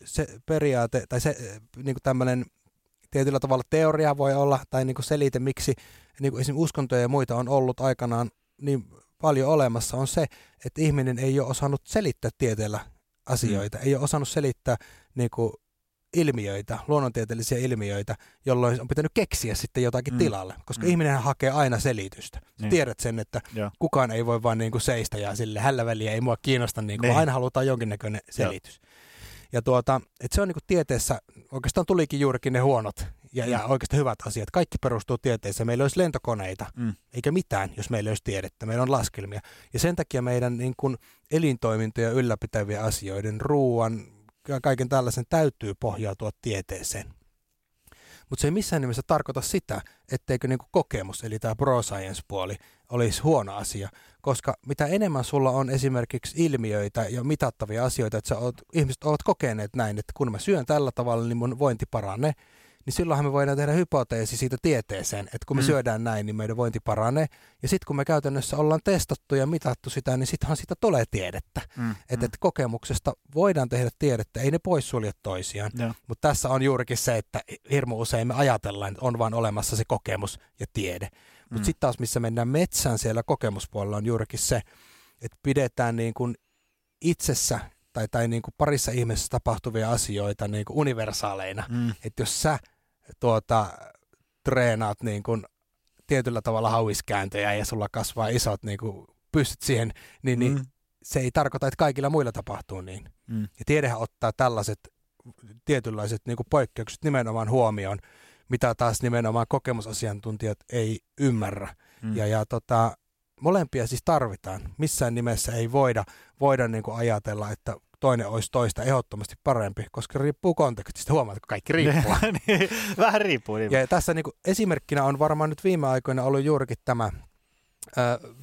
se periaate, tai se niin kuin tämmöinen tietyllä tavalla teoria voi olla, tai niin kuin selite, miksi niin kuin esimerkiksi uskontoja ja muita on ollut aikanaan niin paljon olemassa, on se, että ihminen ei ole osannut selittää tieteellä asioita, mm. ei ole osannut selittää niin kuin, ilmiöitä, luonnontieteellisiä ilmiöitä, jolloin on pitänyt keksiä sitten jotakin mm. tilalle, koska mm. ihminen hakee aina selitystä. Niin. Tiedät sen, että ja. kukaan ei voi vaan niin kuin, seistä ja sille hällä väliä ei mua kiinnosta, niin kuin, niin. aina halutaan jonkinnäköinen selitys. Ja, ja tuota, että se on niin kuin, tieteessä, oikeastaan tulikin juurikin ne huonot ja, ja oikeastaan hyvät asiat. Kaikki perustuu tieteeseen. Meillä olisi lentokoneita, mm. eikä mitään, jos meillä olisi tiedettä. Meillä on laskelmia. Ja sen takia meidän niin kuin, elintoimintoja ylläpitäviä asioiden, ruoan ja kaiken tällaisen täytyy pohjautua tieteeseen. Mutta se ei missään nimessä tarkoita sitä, etteikö niin kuin kokemus, eli tämä pro-science-puoli, olisi huono asia. Koska mitä enemmän sulla on esimerkiksi ilmiöitä ja mitattavia asioita, että sä oot, ihmiset ovat kokeneet näin, että kun mä syön tällä tavalla, niin mun vointi paranee. Niin silloinhan me voidaan tehdä hypoteesi siitä tieteeseen, että kun me mm. syödään näin, niin meidän vointi paranee. Ja sitten kun me käytännössä ollaan testattu ja mitattu sitä, niin sittenhän siitä tulee tiedettä. Mm. Että et kokemuksesta voidaan tehdä tiedettä, ei ne poissulje toisiaan. Mutta tässä on juurikin se, että hirmu usein me ajatellaan, että on vaan olemassa se kokemus ja tiede. Mutta mm. sitten taas, missä mennään metsään siellä kokemuspuolella, on juurikin se, että pidetään niin kuin itsessä tai, tai niin kuin parissa ihmisessä tapahtuvia asioita niin kuin universaaleina. Mm. Että jos sä tuota, treenaat niin kuin tietyllä tavalla hauiskääntöjä ja sulla kasvaa isot niin kuin pystyt siihen, niin, mm. niin se ei tarkoita, että kaikilla muilla tapahtuu niin. Mm. Ja tiedehän ottaa tällaiset tietynlaiset niin kuin poikkeukset nimenomaan huomioon, mitä taas nimenomaan kokemusasiantuntijat ei ymmärrä. Mm. Ja, ja tota, molempia siis tarvitaan. Missään nimessä ei voida, voida niin kuin ajatella, että toinen olisi toista ehdottomasti parempi, koska riippuu kontekstista. Huomaat, että kaikki riippuu. Vähän riippuu. Niin. Ja tässä niin kuin esimerkkinä on varmaan nyt viime aikoina ollut juurikin tämä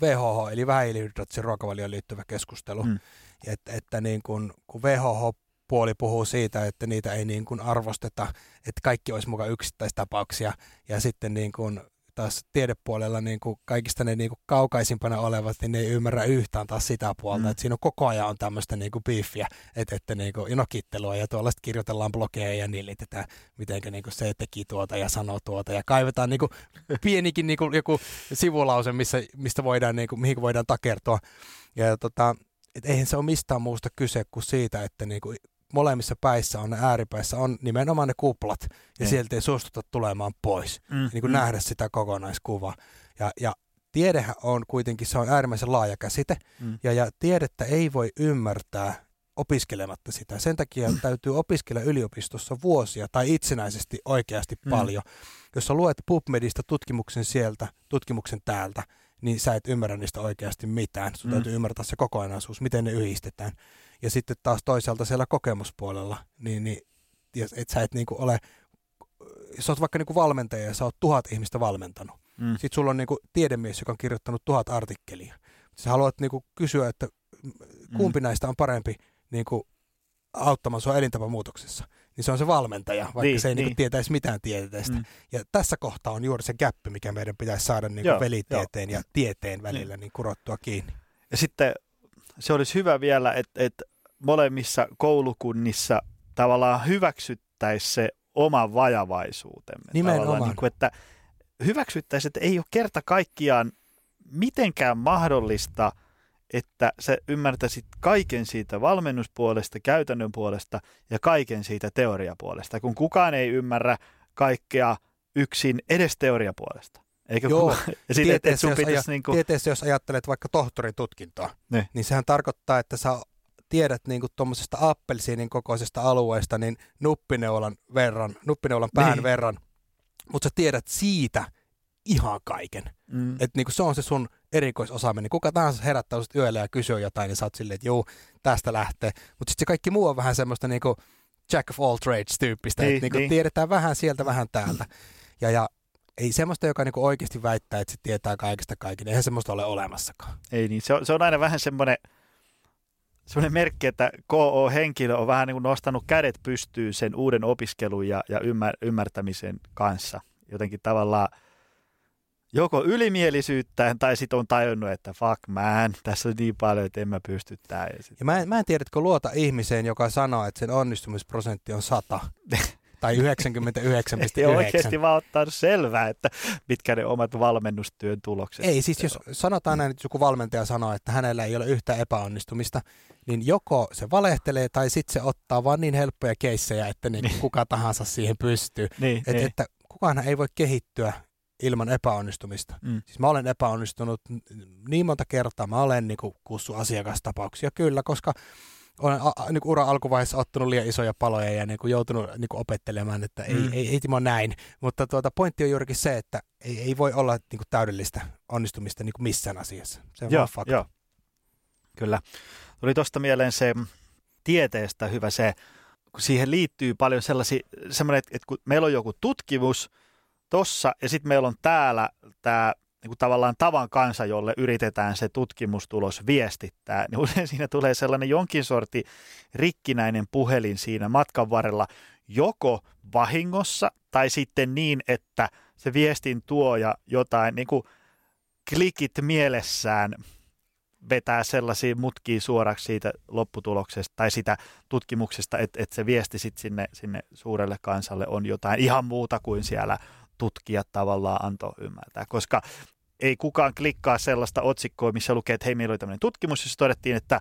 W H O, eli vähähiilihydraattisen ruokavalioon liittyvä keskustelu. Mm. Et, että niin kuin, kun W H O-puoli puhuu siitä, että niitä ei niin kuin arvosteta, että kaikki olisi mukaan yksittäistapauksia, ja sitten niin kuin taas tiedepuolella niin kuin kaikista ne niin kuin kaukaisimpana olevat, niin ne ei ymmärrä yhtään taas sitä puolta, mm. että siinä on koko ajan on tämmöistä niin kuin biiffiä, että, että niin kuin inokittelua ja tuollaista kirjoitellaan blogeja ja nillitetään, mitenkä niin kuin se teki tuota ja sanoo tuota ja kaivetaan niin kuin pienikin niin kuin joku sivulause, missä, mistä voidaan, niin kuin, mihin voidaan takertua. Ja tota, et eihän se ole mistään muusta kyse kuin siitä, että niin kuin molemmissa päissä on, ne ääripäissä on nimenomaan ne kuplat, ja ei. Sieltä ei suostuta tulemaan pois, mm, niin kuin mm. nähdä sitä kokonaiskuvaa. Ja, ja tiedehän on kuitenkin, se on äärimmäisen laaja käsite, mm. ja, ja tiedettä ei voi ymmärtää opiskelematta sitä. Sen takia täytyy opiskella yliopistossa vuosia, tai itsenäisesti oikeasti mm. paljon. Jos sä luet PubMedista tutkimuksen sieltä, tutkimuksen täältä, niin sä et ymmärrä niistä oikeasti mitään. Sun mm. täytyy ymmärtää se kokonaisuus, miten ne yhdistetään. Ja sitten taas toisaalta siellä kokemuspuolella, niin, niin että sä et niinku ole, jos sä oot vaikka niinku valmentaja ja sä oot tuhat ihmistä valmentanut, Mm. Sitten sulla on niinku tiedemies, joka on kirjoittanut tuhat artikkelia. Sä haluat niinku kysyä, että kumpi mm. näistä on parempi niinku auttamaan sua elintapamuutoksessa. Niin se on se valmentaja, vaikka niin, se ei niin. niinku tietäisi mitään tieteestä. Mm. Ja tässä kohtaa on juuri se gäppi, mikä meidän pitäisi saada niinku velitieteen ja tieteen välillä niin. niin kurottua kiinni. Ja sitten se olisi hyvä vielä, että, että molemmissa koulukunnissa tavallaan hyväksyttäisiin se oma vajavaisuutemme. Nimenomaan. Niin kuin, että hyväksyttäisiin, että ei ole kerta kaikkiaan mitenkään mahdollista, että sä ymmärtäisit kaiken siitä valmennuspuolesta, käytännön puolesta ja kaiken siitä teoriapuolesta, kun kukaan ei ymmärrä kaikkea yksin edes teoriapuolesta. Eikä Joo, siitä, tieteessä, et, et jos aja, niin kuin... tieteessä jos ajattelet vaikka tohtorin tutkintoa, ne. niin sehän tarkoittaa, että sä tiedät niin kuin tuommoisesta appelsiinin kokoisesta alueesta niin nuppineulan verran, nuppineulan pään niin. verran, mutta sä tiedät siitä ihan kaiken. Mm. Että niin kuin se on se sun erikoisosaaminen. Kuka tahansa herättää sut yöllä ja kysyy jotain, niin sä oot silleen, että juu, tästä lähtee. Mutta sitten se kaikki muu on vähän semmoista niin kuin jack of all trades -tyyppistä, niin, että niin kuin niin. tiedetään vähän sieltä, vähän täältä. Ja, ja ei semmoista, joka niinku oikeasti väittää, että se tietää kaikesta kaiken. Eihän semmoista ole olemassakaan. Ei niin, se on, se on aina vähän semmoinen semmoinen merkki, että K O-henkilö on vähän niin kuin nostanut kädet pystyyn sen uuden opiskelun ja, ja ymmär, ymmärtämisen kanssa. Jotenkin tavallaan joko ylimielisyyttään tai sitten on tajunnut, että fuck man, tässä on niin paljon, että en mä pysty tää. Ja, ja mä, en, mä en tiedä, että kun luota ihmiseen, joka sanoo, että sen onnistumisprosentti on sata. Tai yhdeksänkymmentäyhdeksän pilkku yhdeksän. Ei oikeasti vaan ottanut selvää, että mitkä ne omat valmennustyön tulokset. Ei siis, jos on. Sanotaan näin, että joku valmentaja sanoo, että hänellä ei ole yhtä epäonnistumista, niin joko se valehtelee tai sitten se ottaa vaan niin helppoja keissejä, että niin niin. kuka tahansa siihen pystyy. Niin, Et, niin. Että kukaanhan ei voi kehittyä ilman epäonnistumista. Mm. Siis mä olen epäonnistunut niin monta kertaa, mä olen niin kuin kussut asiakastapauksia kyllä, koska... Olen niin uran alkuvaiheessa ottanut liian isoja paloja ja niin kuin joutunut niin kuin opettelemaan, että ei, mm. ei, ei Timo näin. Mutta tuota, pointti on juurikin se, että ei, ei voi olla niin kuin täydellistä onnistumista niin kuin missään asiassa. Se on joo, fakta. Joo. Kyllä. Tuli tuosta mieleen se tieteestä hyvä se, kun siihen liittyy paljon sellaisia, että kun meillä on joku tutkimus tuossa ja sitten meillä on täällä tämä niin kuin tavallaan tavan kanssa, jolle yritetään se tutkimustulos viestittää, niin usein siinä tulee sellainen jonkin sorti rikkinäinen puhelin siinä matkan varrella joko vahingossa tai sitten niin, että se viestin tuoja jotain niin kuin klikit mielessään vetää sellaisia mutkia suoraksi siitä lopputuloksesta tai sitä tutkimuksesta, että, että se viesti sitten sinne, sinne suurelle kansalle on jotain ihan muuta kuin siellä tutkijat tavallaan antoi ymmärtää, koska ei kukaan klikkaa sellaista otsikkoa, missä lukee, että hei, meillä oli tämmöinen tutkimus, jossa todettiin, että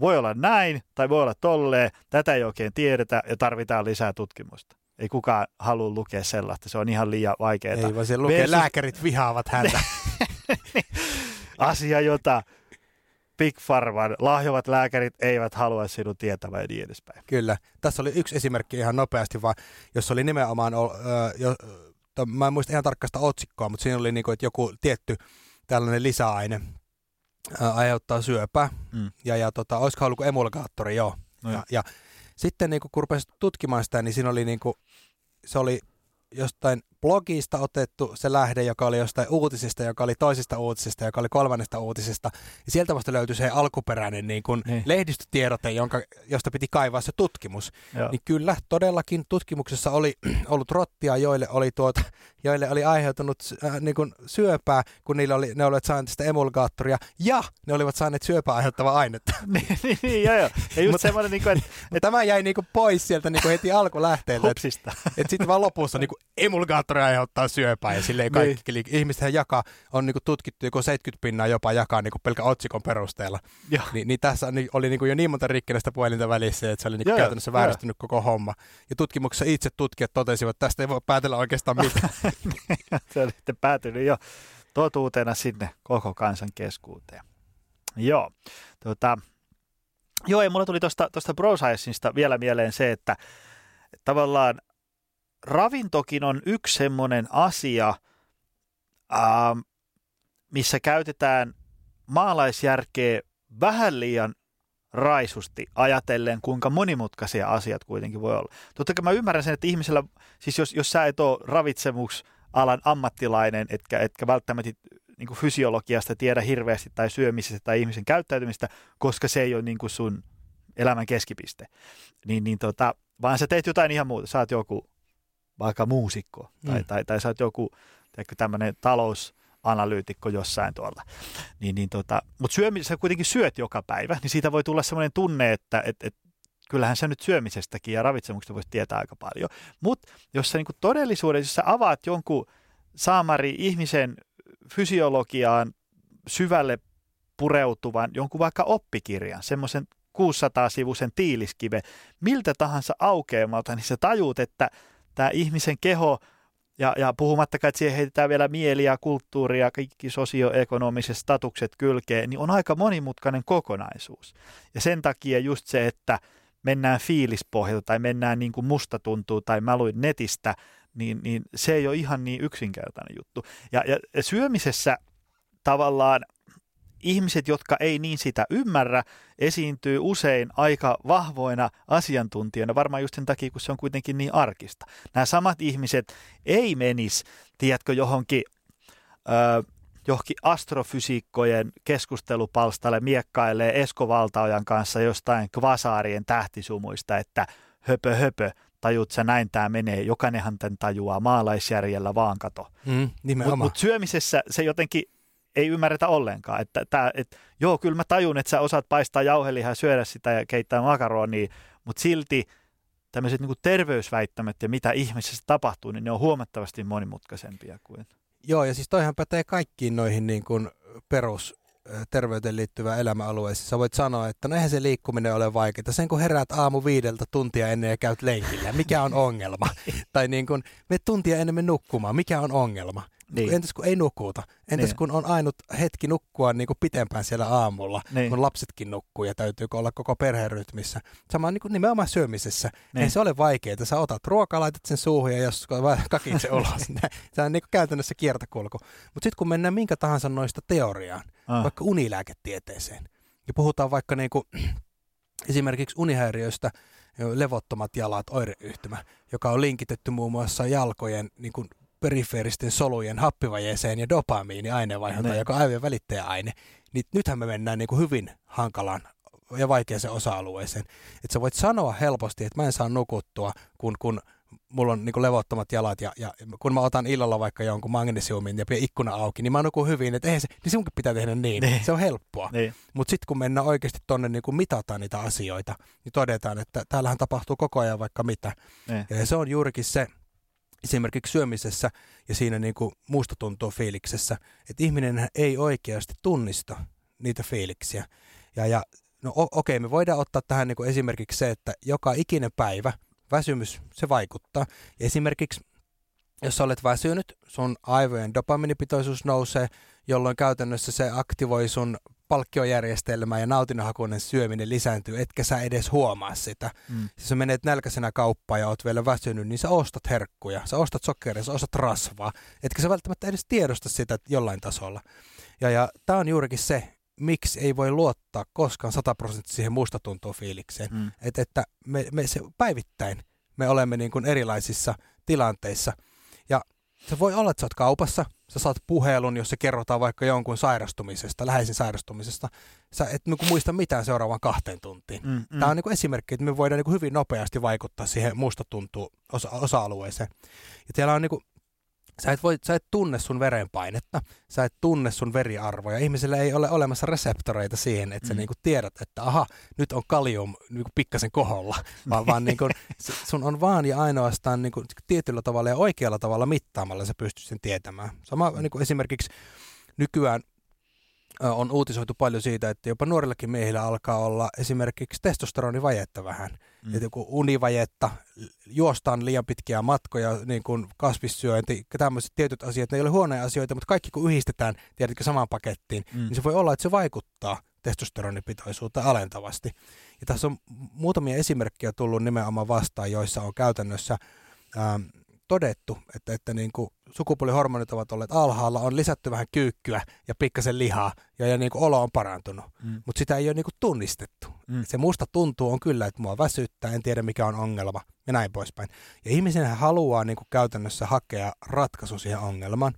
voi olla näin tai voi olla tolleen, tätä ei oikein tiedetä ja tarvitaan lisää tutkimusta. Ei kukaan halua lukea sellaista, se on ihan liian vaikeaa. Ei vaan se lukee, Versus... lääkärit vihaavat häntä. Asia, jota Big Pharman lahjovat lääkärit eivät halua sinun tietävää ja niin edespäin. Kyllä, tässä oli yksi esimerkki ihan nopeasti, vaan jos oli nimenomaan... Öö, jo, Mä en muista ihan tarkkaista otsikkoa, mutta siinä oli niin kuin, että joku tietty tällainen lisäaine ää, aiheuttaa syöpää. Mm. Ja, ja tota, olisiko ollut emulgaattori, joo. No ja, ja sitten niin kuin, kun rupesin tutkimaan sitä, niin siinä oli, niin kuin, se oli jostain blogista otettu se lähde, joka oli jostain uutisista, joka oli toisista uutisista, joka oli kolmannesta uutisista. Ja sieltä vasta löytyi se alkuperäinen niin kuin niin. lehdistötiedote, jonka, josta piti kaivaa se tutkimus. Joo. Niin kyllä, todellakin tutkimuksessa oli ollut rottia, joille oli, tuota, joille oli aiheutunut äh, niin kuin syöpää, kun niillä oli, ne olivat saaneet sitä emulgaattoria, ja ne olivat saaneet syöpää aiheuttavaa ainetta. niin, niin, joo, joo. Ja just semmoinen, niin kuin, että tämä jäi niin kuin pois sieltä niin kuin heti alkulähteeltä. Hupsista. Että et sitten vaan lopussa niin kuin emulgaattori aiheuttaa syöpää ja silleen kaikki. Niin. Ihmisethän jakaa, on niinku tutkittu joku seitsemänkymmentä pinnaa jopa jakaa niinku pelkän otsikon perusteella. Ni, niin tässä oli niinku jo niin monta rikkinäistä puhelinta välissä, että se oli niinku ja, käytännössä vääristynyt koko homma. Ja tutkimuksessa itse tutkijat totesivat, että tästä ei voi päätellä oikeastaan mitään. Se oli sitten päätynyt jo totuutena sinne koko kansan keskuuteen. Joo, tuota, joo ja mulla tuli tuosta ProScienceista vielä mieleen se, että tavallaan ravintokin on yksi semmoinen asia, ähm, missä käytetään maalaisjärkeä vähän liian raisusti ajatellen, kuinka monimutkaisia asiat kuitenkin voi olla. Totta kai mä ymmärrän sen, että ihmisellä, siis jos, jos sä et ole ravitsemuks alan ammattilainen, etkä, etkä välttämättä niin kuin fysiologiasta tiedä hirveästi tai syömisestä tai ihmisen käyttäytymistä, koska se ei ole niin kuin sun elämän keskipiste. Niin, niin tota, vaan sä teet jotain ihan muuta. Sä oot joku vaikka muusikko tai, mm. tai, tai sä oot joku tämmöinen talousanalyytikko jossain tuolla. Niin, niin tota, mutta syömisessä kuitenkin syöt joka päivä, niin siitä voi tulla semmoinen tunne, että et, et, kyllähän sä nyt syömisestäkin ja ravitsemuksesta voisi tietää aika paljon. Mutta jos sä niin kuin todellisuudessa, jos sä avaat jonkun saamari ihmisen fysiologiaan syvälle pureutuvan jonkun vaikka oppikirjan, semmoisen kuusisataa sivuisen tiiliskive, miltä tahansa aukeamalta, niin sä tajuut, että tämä ihmisen keho, ja, ja puhumattakaan, että siihen heitetään vielä mieli ja kulttuuri ja kaikki sosioekonomiset statukset kylkeen, niin on aika monimutkainen kokonaisuus. Ja sen takia just se, että mennään fiilispohjalta tai mennään niin kuin musta tuntuu tai mä luin netistä, niin, niin se ei ole ihan niin yksinkertainen juttu. Ja, ja syömisessä tavallaan ihmiset, jotka ei niin sitä ymmärrä, esiintyy usein aika vahvoina asiantuntijoina, varmaan just sen takia, kun se on kuitenkin niin arkista. Nämä samat ihmiset ei menisi, tiedätkö, johonkin, ö, johonkin astrofysiikkojen keskustelupalstalle miekkailee Esko Valtaojan kanssa jostain kvasaarien tähtisumuista, että höpö höpö. Tajut sä näin tää menee, jokainenhan tän tajuaa maalaisjärjellä vaan kato. Mm, Mutta mut syömisessä se jotenkin ei ymmärretä ollenkaan, että tää, et, joo kyllä mä tajun, että sä osaat paistaa jauhelihaa, syödä sitä ja keittää makaronia, mutta silti tämmöiset niinku terveysväittämät ja mitä ihmisessä tapahtuu, niin ne on huomattavasti monimutkaisempia kuin. Joo ja siis toihan pätee kaikkiin noihin niin kuin perus terveyteen liittyvään elämäalueeseen. Sä voit sanoa, että no eihän se liikkuminen ole vaikeaa. Sen kun heräät aamu viideltä tuntia ennen ja käyt lenkillä, mikä on ongelma? tai niin kun me tuntia enemmän nukkumaan, mikä on ongelma? Niin. Entäs kun ei nukuta? Entäs niin. kun on ainut hetki nukkua niin kuin pitempään siellä aamulla, niin. kun lapsetkin nukkuu ja täytyykö olla koko perheen rytmissä? Sama niin kuin nimenomaan syömisessä. Niin. Ei se ole vaikeaa. Sä otat ruokaa, laitat sen suuhun ja jos kakit se ulos. Tämä on niin kuin käytännössä kiertokulku. Mutta sitten kun mennään minkä tahansa noista teoriaan, ah. vaikka unilääketieteeseen, ja puhutaan vaikka niin kuin, esimerkiksi unihäiriöistä, levottomat jalat, oireyhtymä, joka on linkitetty muun muassa jalkojen niin kuin perifeeristen solujen happivajeeseen ja dopamiini-aineenvaihduntaan, joka on aivojen välittäjäaine, niin nythän me mennään niin kuin hyvin hankalaan ja vaikeaseen osa-alueeseen. Että sä voit sanoa helposti, että mä en saa nukuttua, kun, kun mulla on niin kuin levottomat jalat ja, ja kun mä otan illalla vaikka jonkun magnesiumin ja pidän ikkuna auki, niin mä nukun hyvin, että eihän se, niin sunkin pitää tehdä niin. Ne. Se on helppoa. Mutta sitten kun mennään oikeasti tuonne niin kuin mitataan niitä asioita, niin todetaan, että täällähän tapahtuu koko ajan vaikka mitä. Ne. Ja se on juurikin se, esimerkiksi syömisessä ja siinä niin kuin muusta tuntuu fiiliksessä, että ihminen ei oikeasti tunnista niitä fiiliksiä. Ja, ja, no okei, okay, me voidaan ottaa tähän niin kuin esimerkiksi se, että joka ikinen päivä väsymys, se vaikuttaa. Ja esimerkiksi jos sä olet väsynyt, sun aivojen dopamiinipitoisuus nousee, jolloin käytännössä se aktivoi sun palkkiojärjestelmää ja nautinnonhakuinen syöminen lisääntyy, etkä sä edes huomaa sitä. Mm. Siis sä menet nälkäisenä kauppaan ja oot vielä väsynyt, niin sä ostat herkkuja, sä ostat sokeria, sä ostat rasvaa, etkä sä välttämättä edes tiedosta sitä jollain tasolla. Ja, ja tää on juurikin se, miksi ei voi luottaa koskaan sataprosenttisesti siihen musta tuntuu fiilikseen. Mm. Et, että me, me se päivittäin me olemme niin kuin erilaisissa tilanteissa. Ja se voi olla, että sä oot kaupassa, sä saat puhelun, jossa kerrotaan vaikka jonkun sairastumisesta, läheisen sairastumisesta. Sä et niin kuin muista mitään seuraavan kahteen tuntiin. Mm, mm. Tämä on niin kuin esimerkki, että me voidaan niin kuin hyvin nopeasti vaikuttaa siihen musta tuntuu osa- osa-alueeseen. Ja siellä on niin kuin, sä et, voi, sä et tunne sun verenpainetta, sä et tunne sun veriarvoja. Ihmisillä ei ole olemassa reseptoreita siihen, että sä mm. niin kuin tiedät, että aha, nyt on kalium niin kuin pikkasen koholla. Vaan, vaan niin kuin, sun on vaan ja ainoastaan niin kuin tietyllä tavalla ja oikealla tavalla mittaamalla sä pystyt sen tietämään. Sama niin kuin esimerkiksi nykyään on uutisoitu paljon siitä, että jopa nuorillakin miehillä alkaa olla esimerkiksi testosteronivajetta vähän. Mm. Että joku univajetta, juostaan liian pitkiä matkoja, niin kuin kasvissyönti, tämmöiset tietyt asiat, ne ei ole huonoja asioita, mutta kaikki kun yhdistetään, tiedätkö, samaan pakettiin, mm. niin se voi olla, että se vaikuttaa testosteronipitoisuutta alentavasti. Ja tässä on muutamia esimerkkejä tullut nimenomaan vastaan, joissa on käytännössä ähm, todettu, että, että niin kuin sukupuolihormonit ovat olleet alhaalla, on lisätty vähän kyykkyä ja pikkasen lihaa ja, ja niin kuin olo on parantunut, mm. mutta sitä ei ole niin kuin tunnistettu. Mm. Se musta tuntuu on kyllä, että mua väsyttää, en tiedä mikä on ongelma ja näin poispäin. Ja ihmisenhän haluaa niin kuin käytännössä hakea ratkaisu siihen ongelmaan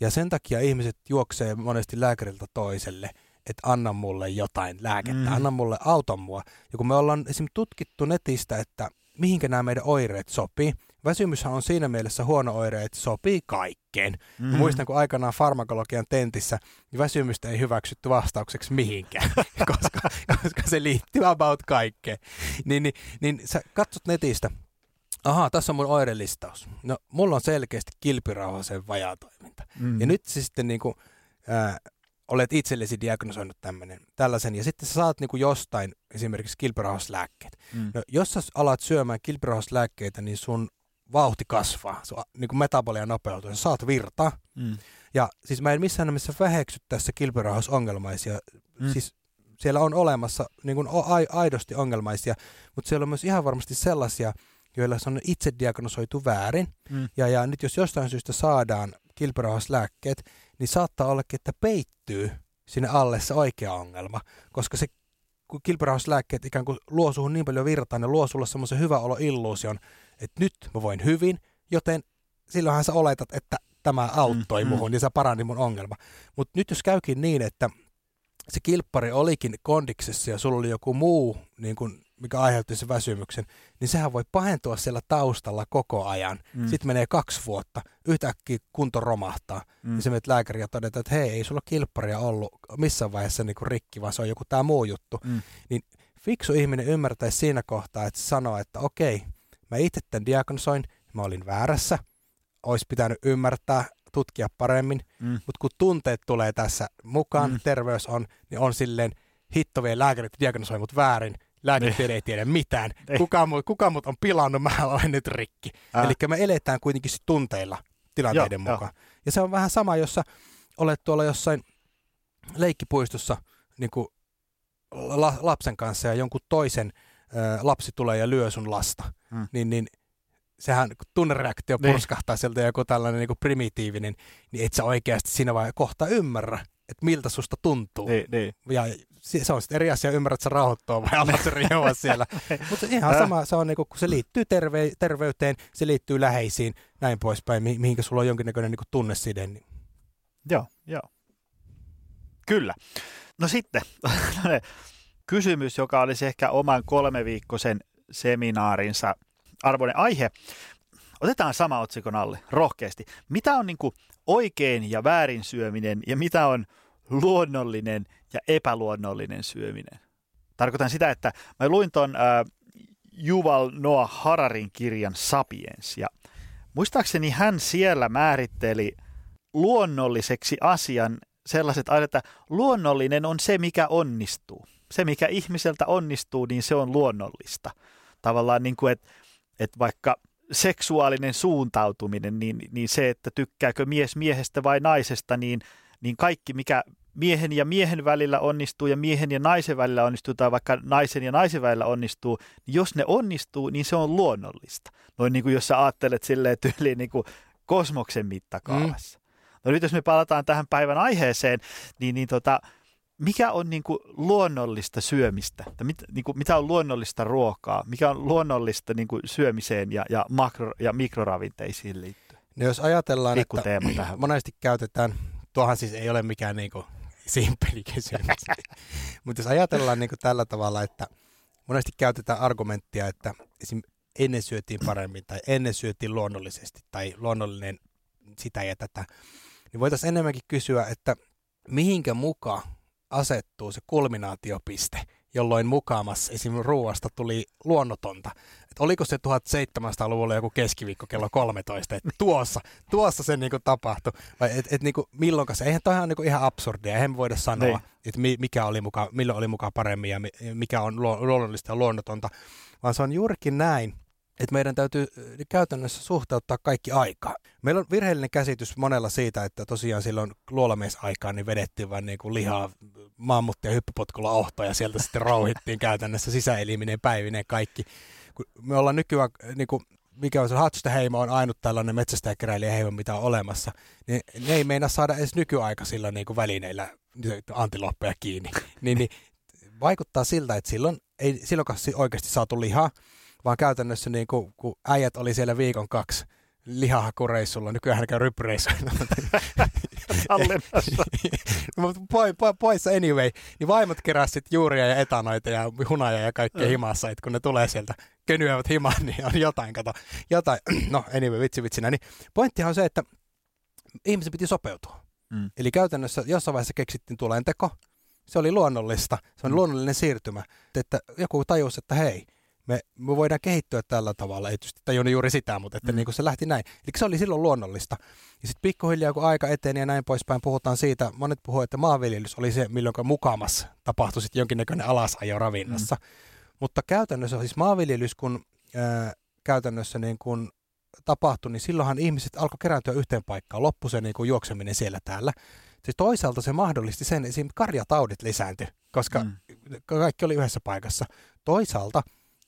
ja sen takia ihmiset juoksee monesti lääkäriltä toiselle, että anna mulle jotain lääkettä, mm. anna mulle, auta mua. Ja kun me ollaan esimerkiksi tutkittu netistä, että mihinkä nämä meidän oireet sopii, väsymyshän on siinä mielessä huono oire, että sopii kaikkeen. Mm. Muistan, kun aikanaan farmakologian tentissä niin väsymystä ei hyväksytty vastaukseksi mihinkään, koska, koska se liittyy about kaikkeen. Niin, niin, niin sä katsot netistä, ahaa, tässä on mun oirelistaus. No, mulla on selkeästi kilpirauhasen vajaatoiminta. Mm. Ja nyt se sitten niin kuin, äh, olet itsellesi diagnosoinut tämmönen, tällaisen, ja sitten sä saat niin kuin jostain esimerkiksi kilpirauhaslääkkeet. Mm. No, jos sä alat syömään kilpirauhaslääkkeitä, niin sun vauhti kasvaa, se on, niin kuin metabolia nopeutuu, sä saat virtaa. Mm. Ja siis mä en missään nimessä väheksy tässä kilpirauhasongelmaisia. Mm. Siis siellä on olemassa niin kuin aidosti ongelmaisia, mutta siellä on myös ihan varmasti sellaisia, joilla se on itse diagnosoitu väärin. Mm. Ja, ja nyt jos jostain syystä saadaan kilpirauhaslääkkeet, niin saattaa ollakin, että peittyy sinne alle se oikea ongelma, koska se kilpirauhaslääkkeet ikään kuin luo suhun niin paljon virtaan ja luo sulle semmoisen hyvä olo illuusion, että nyt mä voin hyvin, joten silloinhan sä oletat, että tämä auttoi mm, muhun mm. ja se parani mun ongelma. Mutta nyt jos käykin niin, että se kilppari olikin kondiksessa ja sulla oli joku muu, niin kun, mikä aiheutti sen väsymyksen, niin sehän voi pahentua siellä taustalla koko ajan. Mm. Sitten menee kaksi vuotta, yhtäkkiä kunto romahtaa. Mm. Ja sä menet lääkäriä ja todetaan, että hei, ei sulla kilpparia ollut missään vaiheessa niin kuin rikki, vaan se on joku tää muu juttu. Mm. Niin fiksu ihminen ymmärtäisi siinä kohtaa, että sanoo, että okei, mä itse tämän diagnosoin, mä olin väärässä, olisi pitänyt ymmärtää, tutkia paremmin, mm. mutta kun tunteet tulee tässä mukaan, mm. terveys on, niin on silleen hittovien lääkärit diagnosoi mut väärin, lääketiede ei tiedä mitään, kuka mut, kuka mut on pilannut, mä olen nyt rikki. Äh. Eli me eletään kuitenkin tunteilla tilanteiden jo, mukaan. Jo. Ja se on vähän sama, jos sä olet tuolla jossain leikkipuistossa niin kuin la, lapsen kanssa ja jonkun toisen lapsi tulee ja lyö sun lasta, hmm. niin, niin sehän tunnereaktio purskahtaa niin sieltä joku tällainen niin kuin primitiivinen, niin et sä oikeasti siinä vaiheessa kohta ymmärrä, että miltä susta tuntuu. Niin, niin. Ja se on sitten eri asia, ymmärrät sä rauhoittua vai alat se riehoa siellä. Mutta ihan sama, se on niin kuin, kun se liittyy terve- terveyteen, se liittyy läheisiin, näin poispäin, mi- mihinkä sulla on jonkinnäköinen niin kuin tunneside. Niin. Joo, joo. Kyllä. No sitten, kysymys, joka olisi ehkä oman kolmeviikkoisen seminaarinsa arvoinen aihe. Otetaan sama otsikon alle, rohkeasti. Mitä on niin kuin oikein ja väärin syöminen ja mitä on luonnollinen ja epäluonnollinen syöminen? Tarkoitan sitä, että mä luin ton äh, Juval Noah Hararin kirjan Sapiens. Ja muistaakseni hän siellä määritteli luonnolliseksi asian sellaiset asiat, että luonnollinen on se, mikä onnistuu. Se, mikä ihmiseltä onnistuu, niin se on luonnollista. Tavallaan niin kuin, että et vaikka seksuaalinen suuntautuminen, niin, niin se, että tykkääkö mies miehestä vai naisesta, niin, niin kaikki, mikä miehen ja miehen välillä onnistuu ja miehen ja naisen välillä onnistuu tai vaikka naisen ja naisen välillä onnistuu, niin jos ne onnistuu, niin se on luonnollista. Noin niin kuin jos sä ajattelet silleen tyyliin niin kuin kosmoksen mittakaavassa. Mm. No nyt jos me palataan tähän päivän aiheeseen, niin, niin tota... mikä on niin kuin luonnollista syömistä? Mit, niin kuin, mitä on luonnollista ruokaa? Mikä on luonnollista niin kuin syömiseen ja, ja, makro- ja mikroravinteisiin liittyen? No jos ajatellaan, että tähän monesti käytetään, tuohan siis ei ole mikään niin kuin simppeli kysymys, mutta jos ajatellaan niin kuin tällä tavalla, että monesti käytetään argumenttia, että esim. Ennen syötiin paremmin tai ennen syötiin luonnollisesti tai luonnollinen sitä ja tätä, niin voitaisiin enemmänkin kysyä, että mihinkä mukaan asettuu se kulminaatiopiste, jolloin mukaamassa esimerkiksi ruoasta tuli luonnotonta. Et oliko se seitsemäntoistasataa-luvulla joku keskiviikko kello kolmetoista, että tuossa, tuossa se niinku tapahtui. Vai et, et niinku milloinka se, eihän toihan on niinku ihan absurdia, eihän voida sanoa, että mikä oli muka, milloin oli mukaan paremmin ja mikä on luonnollista ja luonnotonta, vaan se on juurikin näin, että meidän täytyy käytännössä suhteuttaa kaikki aikaa. Meillä on virheellinen käsitys monella siitä, että tosiaan silloin luolamiesaikaan niin vedettiin vain niin kuin lihaa maamuttia hyppypotkulla ohtoa ja sieltä sitten rouhittiin käytännössä sisäeliminen päivinen kaikki. Me ollaan nykyään niin kuin mikä on se Hatsta-heimo on ainut tällainen metsästäjäkeräilijäheimo, mitä on olemassa, niin ne ei meinaa saada edes nykyaikaisilla niin kuin välineillä antiloppeja kiinni. niin, niin vaikuttaa siltä, että silloin ei silloinkaan oikeasti saatu lihaa, vaan käytännössä niin kuin, kun äijät oli siellä viikon kaksi lihahakureissulla, nykyään käy ryppyreissuilla. Hallinnassa. Poissa anyway. Niin vaimot keräsivät juuria ja etanoita ja hunajaa ja kaikkea mm. himassa, että kun ne tulee sieltä, könyävät himaan, niin on jotain, kato, jotain, no anyway, vitsi vitsinä. Niin pointtihan on se, että ihmisen piti sopeutua. Mm. Eli käytännössä jossain vaiheessa keksittiin tuleen teko. Se oli luonnollista, se on mm. luonnollinen siirtymä. Että joku tajusi, että hei, Me, me voidaan kehittyä tällä tavalla, ei tietysti tajunnut juuri sitä, mutta että mm. niin kuin se lähti näin. Eli se oli silloin luonnollista. Ja sitten pikkuhiljaa, kun aika eteni ja näin poispäin, puhutaan siitä, monet puhuvat, että maanviljelys oli se, milloin mukamassa tapahtui sitten jonkinnäköinen alasajo ravinnassa. Mm. Mutta käytännössä, siis maanviljelys, kun ää, käytännössä niin kun tapahtui, niin silloinhan ihmiset alkoi kerääntyä yhteen paikkaan. Loppui se niin kun juokseminen siellä täällä. Siis toisaalta se mahdollisti sen, esimerkiksi karjataudit lisääntyi, koska mm. kaikki oli yhdessä paikassa. Toisaalta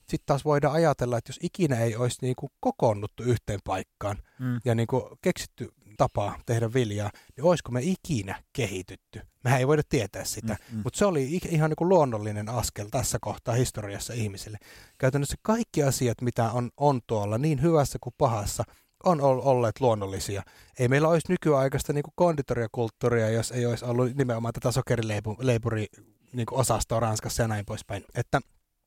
sitten taas voidaan ajatella, että jos ikinä ei olisi niin kuin kokoonnuttu yhteen paikkaan mm. ja niin kuin keksitty tapaa tehdä viljaa, niin olisiko me ikinä kehitytty? Mehän ei voida tietää sitä, mm. mutta se oli ihan niin kuin luonnollinen askel tässä kohtaa historiassa ihmisille. Käytännössä kaikki asiat, mitä on, on tuolla niin hyvässä kuin pahassa, on olleet luonnollisia. Ei meillä olisi nykyaikaista niin kuin konditoriakulttuuria, jos ei olisi ollut nimenomaan tätä sokerileipuri-osastoa Ranskassa ja näin poispäin. Että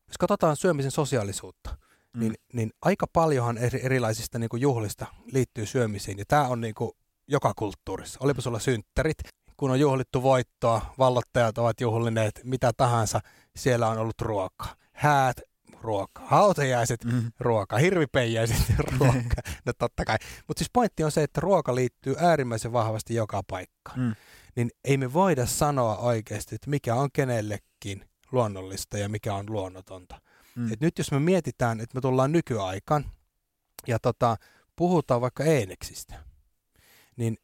jos katsotaan syömisen sosiaalisuutta, niin, mm. niin aika paljonhan eri, erilaisista niin kuin juhlista liittyy syömisiin. Ja tämä on niin kuin joka kulttuurissa. Olipa sulla synttärit, kun on juhlittu voittoa, vallottajat ovat juhlineet mitä tahansa, siellä on ollut ruokaa. Häät, ruokaa. Hautajaiset, mm. ruokaa. Hirvipeijäiset, ruokaa. No totta kai. Mutta siis pointti on se, että ruoka liittyy äärimmäisen vahvasti joka paikkaan. Mm. Niin ei me voida sanoa oikeasti, että mikä on kenellekin luonnollista ja mikä on luonnotonta. Mm. Et nyt jos me mietitään, että me tullaan nykyaikaan ja tota, puhutaan vaikka eineksistä, niin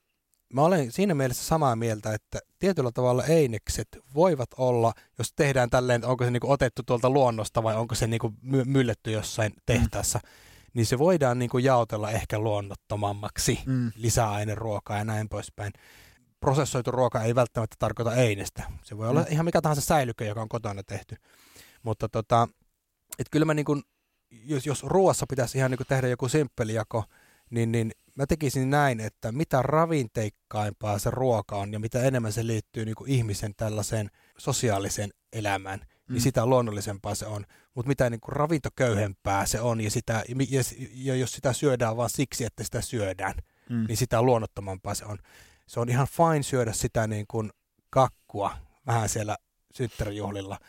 mä olen siinä mielessä samaa mieltä, että tietyllä tavalla einekset voivat olla, jos tehdään tälleen, onko se niinku otettu tuolta luonnosta vai onko se niinku my- mylletty jossain tehtaassa, mm. niin se voidaan niinku jaotella ehkä luonnottomammaksi, mm. lisäaineruokaa ja näin poispäin. Prosessoitu ruoka ei välttämättä tarkoita einestä. Se voi olla mm. ihan mikä tahansa säilykö, joka on kotona tehty. Mutta tota, et kyllä mä niin kun, jos, jos ruoassa pitäisi ihan niin kun tehdä joku simppeli jako, niin, niin mä tekisin näin, että mitä ravinteikkaimpaa se ruoka on ja mitä enemmän se liittyy niin kun ihmisen tällaiseen sosiaaliseen elämään, mm. niin sitä luonnollisempaa se on. Mutta mitä niin kun ravintoköyhempää se on ja, sitä, ja, ja jos sitä syödään vaan siksi, että sitä syödään, mm. niin sitä luonnottomampaa se on. Se on ihan fine syödä sitä niin kuin kakkua vähän siellä synttärijuhlilla.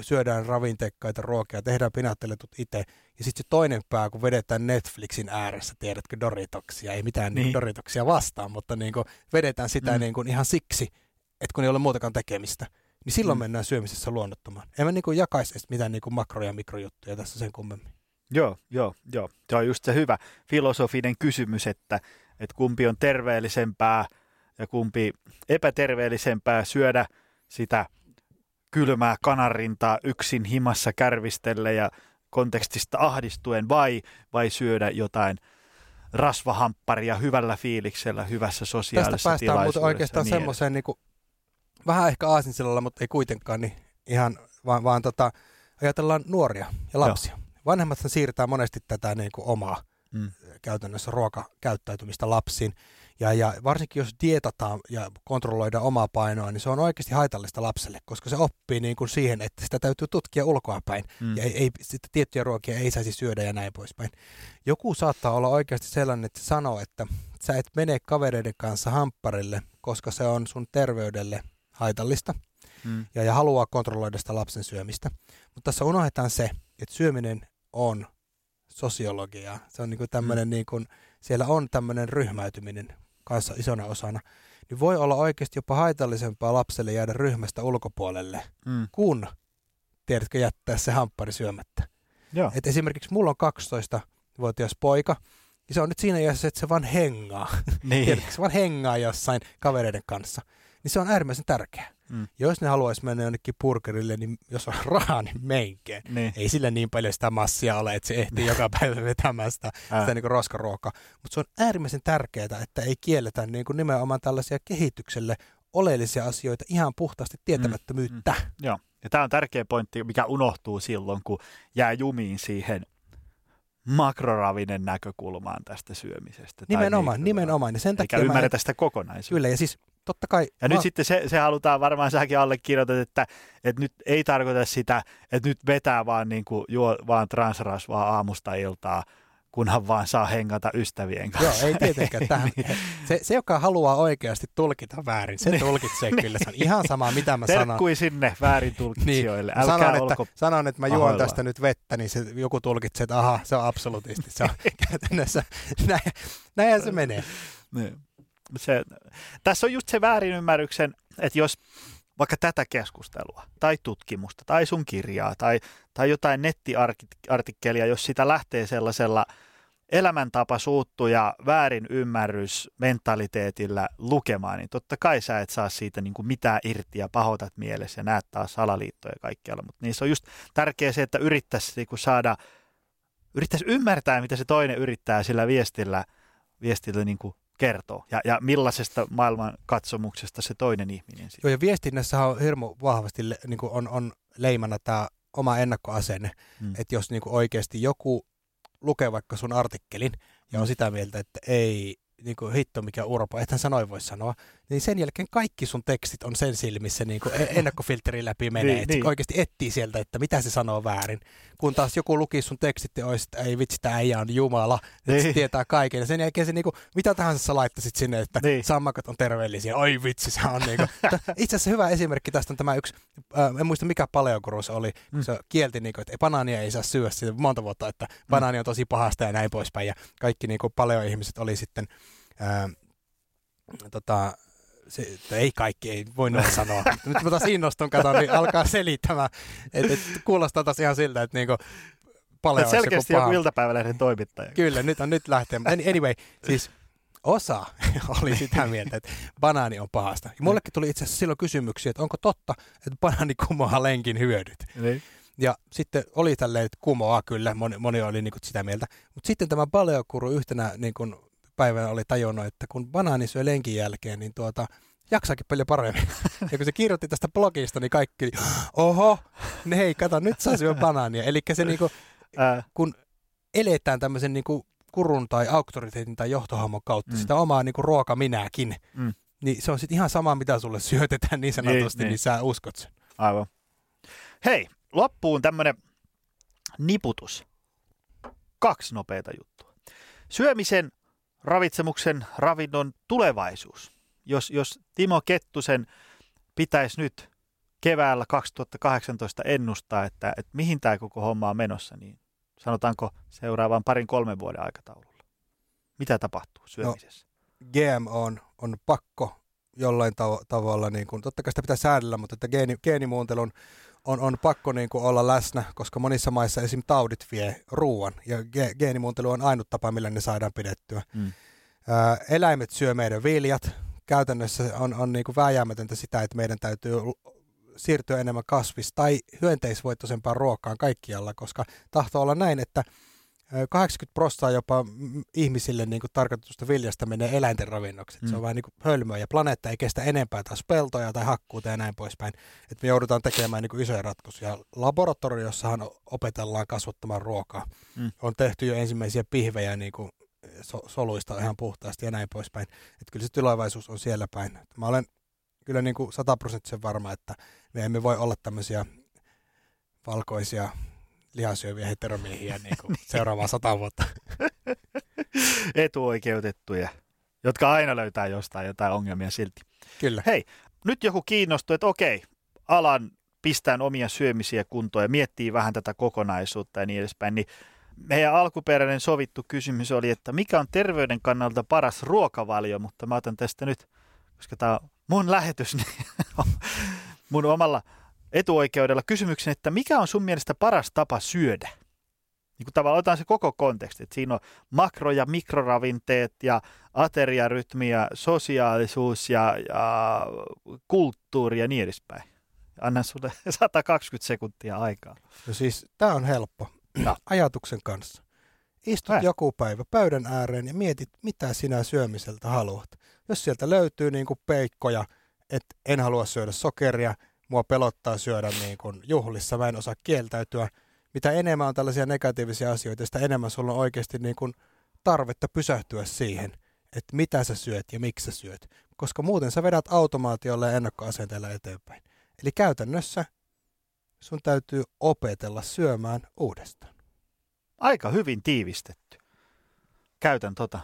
Syödään ravinteikkaita ruokia, tehdään pinaatteletut itse. Ja sitten se toinen pää, kun vedetään Netflixin ääressä, tiedätkö, Doritoksia. Ei mitään niin. Doritoksia vastaan, mutta niin kuin vedetään sitä mm. niin kuin ihan siksi, että kun ei ole muutakaan tekemistä. Niin silloin mm. mennään syömisessä luonnottomaan. En mä niin kuin jakaisi mitään niin kuin makro- ja mikrojuttuja tässä sen kummemmin. Joo, joo, joo. Se on just se hyvä filosofinen kysymys, että, että kumpi on terveellisempää ja kumpi epäterveellisempää syödä sitä kylmää kanarintaa yksin himassa kärvistelle ja kontekstista ahdistuen vai, vai syödä jotain rasvahampparia hyvällä fiiliksellä, hyvässä sosiaalisessa tilaisuudessa. Tästä päästään muuten oikeastaan niin semmoiseen, niin kuin, vähän ehkä aasinsilalla, mutta ei kuitenkaan, niin ihan, vaan, vaan tota, ajatellaan nuoria ja lapsia. Joo. Vanhemmat siirtää monesti tätä niin kuin omaa mm. käytännössä ruokakäyttäytymistä lapsiin. Ja, ja varsinkin jos dietataan ja kontrolloidaan omaa painoa, niin se on oikeasti haitallista lapselle, koska se oppii niin kuin siihen, että sitä täytyy tutkia ulkoapäin. Mm. Ja ei, ei, sitä tiettyjä ruokia ei saisi syödä ja näin poispäin. Joku saattaa olla oikeasti sellainen, että se sanoo, että sä et mene kavereiden kanssa hampparille, koska se on sun terveydelle haitallista mm. ja, ja haluaa kontrolloida sitä lapsen syömistä. Mutta tässä unohdetaan se, että syöminen on sosiologiaa. Se on niin kuin tämmöinen, mm. niin kuin, siellä on tämmöinen ryhmäytyminen kanssa isona osana, niin voi olla oikeasti jopa haitallisempaa lapselle jäädä ryhmästä ulkopuolelle, mm. kun tiedätkö jättää se hamppari syömättä. Et esimerkiksi mulla on kaksitoistavuotias poika, ja se on nyt siinä iässä, että se vaan hengaa. Niin. Tiedätkö, se vaan hengaa jossain kavereiden kanssa. niin se on äärimmäisen tärkeää. Mm. Jos ne haluaisi mennä jonnekin burgerille, niin jos on rahaa, niin meinkeen. Niin. Ei sillä niin paljon sitä massia ole, että se ehtii joka päivä vetämään sitä, sitä niin kuin roskaruokaa. Mutta se on äärimmäisen tärkeää, että ei kielletä niin kuin nimenomaan tällaisia kehitykselle oleellisia asioita ihan puhtaasti tietämättömyyttä. Mm. Mm. Joo. Ja tämä on tärkeä pointti, mikä unohtuu silloin, kun jää jumiin siihen makroravinen näkökulmaan tästä syömisestä. Nimenomaan, nimenomaan. Ja sen takia eikä ymmärretä en... sitä kokonaisuutta. Kyllä, ja siis totta kai... Ja mä... nyt sitten se, se halutaan varmaan säkin allekirjoitat, että, että nyt ei tarkoita sitä, että nyt vetää vaan, niin kuin, juo vaan transrasvaa aamusta iltaa, kunhan vaan saa hengata ystävien kanssa. Joo, ei tietenkään. Tähän, se, se, joka haluaa oikeasti tulkita väärin, se tulkitsee kyllä. Se on ihan sama, mitä mä sanon. Terkkui sinne väärin tulkitsijoille. Älkää sanon, että, olko sanon, että mä juon ahoilla. Tästä nyt vettä, niin se, joku tulkitsee, että aha, se on absolutisti. Se on käytännössä. Näin, näinhän se menee. Niin. Se, tässä on just se väärinymmärryksen, että jos vaikka tätä keskustelua tai tutkimusta tai sun kirjaa tai, tai jotain nettiartikkelia, jos sitä lähtee sellaisella elämäntapa suuttu ja väärin ymmärrys mentaliteetillä lukemaan, niin totta kai sä et saa siitä niin kuin mitään irti ja pahoitat mielessä ja näet taas salaliittoja kaikkialla. Mutta niissä on just tärkeää se, että yrittäisi niin kuin saada, yrittäisi ymmärtää, mitä se toinen yrittää sillä viestillä, viestillä niin kuin kertoo ja, ja millaisesta maailmankatsomuksesta se toinen ihminen siitä. Joo, ja viestinnässä on hirmu vahvasti niin kuin on, on leimana tämä oma ennakkoasenne, mm. että jos niin kuin oikeasti joku lukee vaikka sun artikkelin ja on sitä mieltä, että ei niin kuin hitto mikä urpo, ethän sä noin voi sanoa, niin sen jälkeen kaikki sun tekstit on sen silmissä niin kuin ennakkofilterin läpi menee, niin, että niin. Oikeasti etsii sieltä, että mitä se sanoo väärin. Kun taas joku luki sun tekstit ja olisi, että ei vitsi, tämä äijä on jumala, niin. Että se tietää kaiken. Ja sen jälkeen se niin kuin, mitä tahansa sä laittasit sinne, että niin. Sammakot on terveellisiä, oi vitsi, se on niin kuin. Itse asiassa hyvä esimerkki tästä on tämä yksi, äh, en muista mikä paleoguru se oli, kun se kielti, niin kuin, että banaania ei saa syödä siitä monta vuotta, että banaani on tosi pahasta ja näin poispäin. Ja kaikki niin kuin paleo-ihmiset oli sitten... Äh, tota, Se, ei kaikki, ei voi noin sanoa. Nyt mä taas innostun, katon, niin alkaa selittämään. Et, et, kuulostaa taas ihan siltä, että niinku paleo olisi joku paha. Selkeästi joku iltapäivälehden toimittaja. Kyllä, nyt, on, nyt lähtee. Anyway, siis osa oli sitä mieltä, että banaani on pahasta. Ja mullekin tuli itse asiassa silloin kysymyksiä, että onko totta, että banaani kumoaa lenkin hyödyt. Eli? Ja sitten oli tälleen, että kumoaa kyllä, moni, moni oli niinku sitä mieltä. Mutta sitten tämä paleokuru yhtenä... Niinku, päivänä oli tajunnut, että kun banaani syö lenkin jälkeen, niin tuota, jaksaakin paljon paremmin. Ja kun se kirjoitti tästä blogista, niin kaikki, oho, ne hei, kato, nyt saa syö banaania. Eli se niinku, kun eletään tämmöisen niinku kurun tai auktoriteetin tai johtohamon kautta, mm. sitä omaa niinku ruokaminääkin, mm. niin se on sitten ihan sama, mitä sulle syötetään niin sanotusti, niin, niin. niin sä uskot sen. Aivan. Hei, loppuun tämmöinen niputus. Kaksi nopeata juttua. Syömisen ravitsemuksen ravinnon tulevaisuus. Jos, jos Timo Kettusen pitäisi nyt keväällä kaksituhattakahdeksantoista ennustaa, että, että mihin tämä koko homma on menossa, niin sanotaanko seuraavan parin kolmen vuoden aikataululla? Mitä tapahtuu syömisessä? No, G M O on, on pakko jollain tav- tavalla, niin kun, totta kai sitä pitää säädellä, mutta että geeni, geenimuuntelun on, on pakko niin kun olla läsnä, koska monissa maissa esim. Taudit vie ruoan ja ge- geenimuuntelu on ainut tapa, millä ne saadaan pidettyä. Mm. Ää, eläimet syö meidän viljat. Käytännössä on, on niin kun vääjäämätöntä sitä, että meidän täytyy siirtyä enemmän kasvis- tai hyönteisvoittoisempaan ruokaan kaikkialla, koska tahtoo olla näin, että kahdeksankymmentä prosenttia jopa ihmisille niin kuin tarkoitusta viljasta menee eläinten ravinnoksi. Mm. Se on vähän niin kuin hölmöä ja planeetta ei kestä enempää taas peltoja tai hakkuuta ja näin poispäin. Et me joudutaan tekemään niin kuin isoja ratkaisuja. Laboratoriossahan opetellaan kasvattamaan ruokaa. Mm. On tehty jo ensimmäisiä pihvejä niin kuin so- soluista ihan puhtaasti ja näin poispäin. Et kyllä se tulevaisuus on siellä päin. Et mä olen kyllä niin kuin sataprosenttisen varma, että me emme voi olla tämmöisiä valkoisia... lihasyöviä heteromiehiä niin kuin seuraavaa sata vuotta. Etuoikeutettuja, jotka aina löytää jostain jotain ongelmia silti. Kyllä. Hei, nyt joku kiinnostuu, että okei, alan pistään omia syömisiä kuntoon ja miettii vähän tätä kokonaisuutta ja niin edespäin, niin meidän alkuperäinen sovittu kysymys oli, että mikä on terveyden kannalta paras ruokavalio, mutta mä otan tästä nyt, koska tämä on mun lähetys, niin mun omalla... etuoikeudella kysymyksen, että mikä on sun mielestä paras tapa syödä? Niin kuin tavallaan otetaan se koko konteksti, että siinä on makro- ja mikroravinteet ja ateriarytmi ja sosiaalisuus ja, ja kulttuuri ja niin edespäin. Annan sulle sata kaksikymmentä sekuntia aikaa. No siis, tämä on helppo. No. Ajatuksen kanssa. Istut Hei. joku päivä pöydän ääreen ja mietit, mitä sinä syömiseltä haluat. Jos sieltä löytyy niin kuin peikkoja, että en halua syödä sokeria, mua pelottaa syödä niin kuin juhlissa, mä en osaa kieltäytyä. Mitä enemmän on tällaisia negatiivisia asioita, sitä enemmän sulla on oikeasti niin kuin tarvetta pysähtyä siihen, että mitä sä syöt ja miksi sä syöt. Koska muuten sä vedät automaatiolla ja ennakkoasenteella eteenpäin. Eli käytännössä sun täytyy opetella syömään uudestaan. Aika hyvin tiivistetty. Käytän tota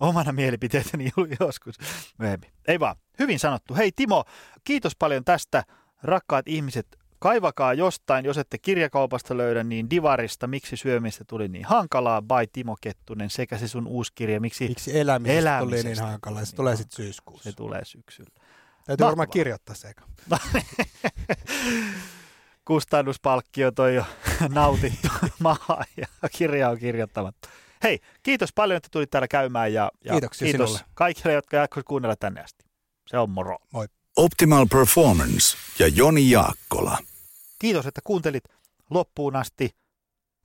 omana mielipiteitäni joskus myöhemmin. Ei vaan, hyvin sanottu. Hei Timo, kiitos paljon tästä. Rakkaat ihmiset, kaivakaa jostain, jos ette kirjakaupasta löydä, niin divarista Miksi syömisestä tuli niin hankalaa by Timo Kettunen sekä se sun uusi kirja Miksi, Miksi elämisestä, elämisestä tuli niin hankalaa. Se niin tulee sitten syyskuussa. Se tulee syksyllä. Täytyy Mahtavaa. varmaan kirjoittaa se eka. Kustannuspalkkio toi jo nautittu maha ja kirja on kirjoittamatta. Hei, kiitos paljon, että tulit täällä käymään ja, ja kiitos sinulle. Kaikille, jotka jaksoivat kuunnella tänne asti. Se on moro. Moi. Optimal Performance ja Joni Jaakkola. Kiitos, että kuuntelit loppuun asti.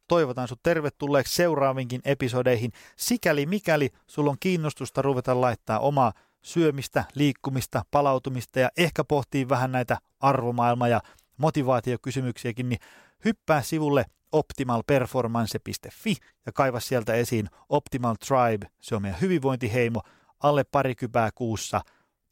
Toivotan sinut tervetulleeksi seuraavinkin episodeihin. Sikäli mikäli sulla on kiinnostusta ruveta laittaa omaa syömistä, liikkumista, palautumista ja ehkä pohtii vähän näitä arvomaailma- ja motivaatiokysymyksiäkin, niin hyppää sivulle optimal performance piste fi ja kaiva sieltä esiin Optimal Tribe. Se on meidän hyvinvointiheimo, alle parikypää kuussa.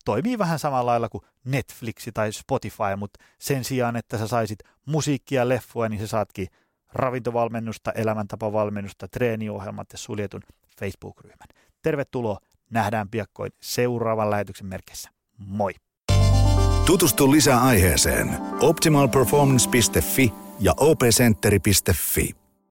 Toimii vähän samalla lailla kuin Netflix tai Spotify, mutta sen sijaan, että sä saisit musiikkia, leffoja, niin sä saatkin ravintovalmennusta, elämäntapavalmennusta, treeniohjelmat ja suljetun Facebook-ryhmän. Tervetuloa, nähdään piakkoin seuraavan lähetyksen merkissä. Moi! Tutustu lisää aiheeseen optimal performance piste fi ja o p center piste fi.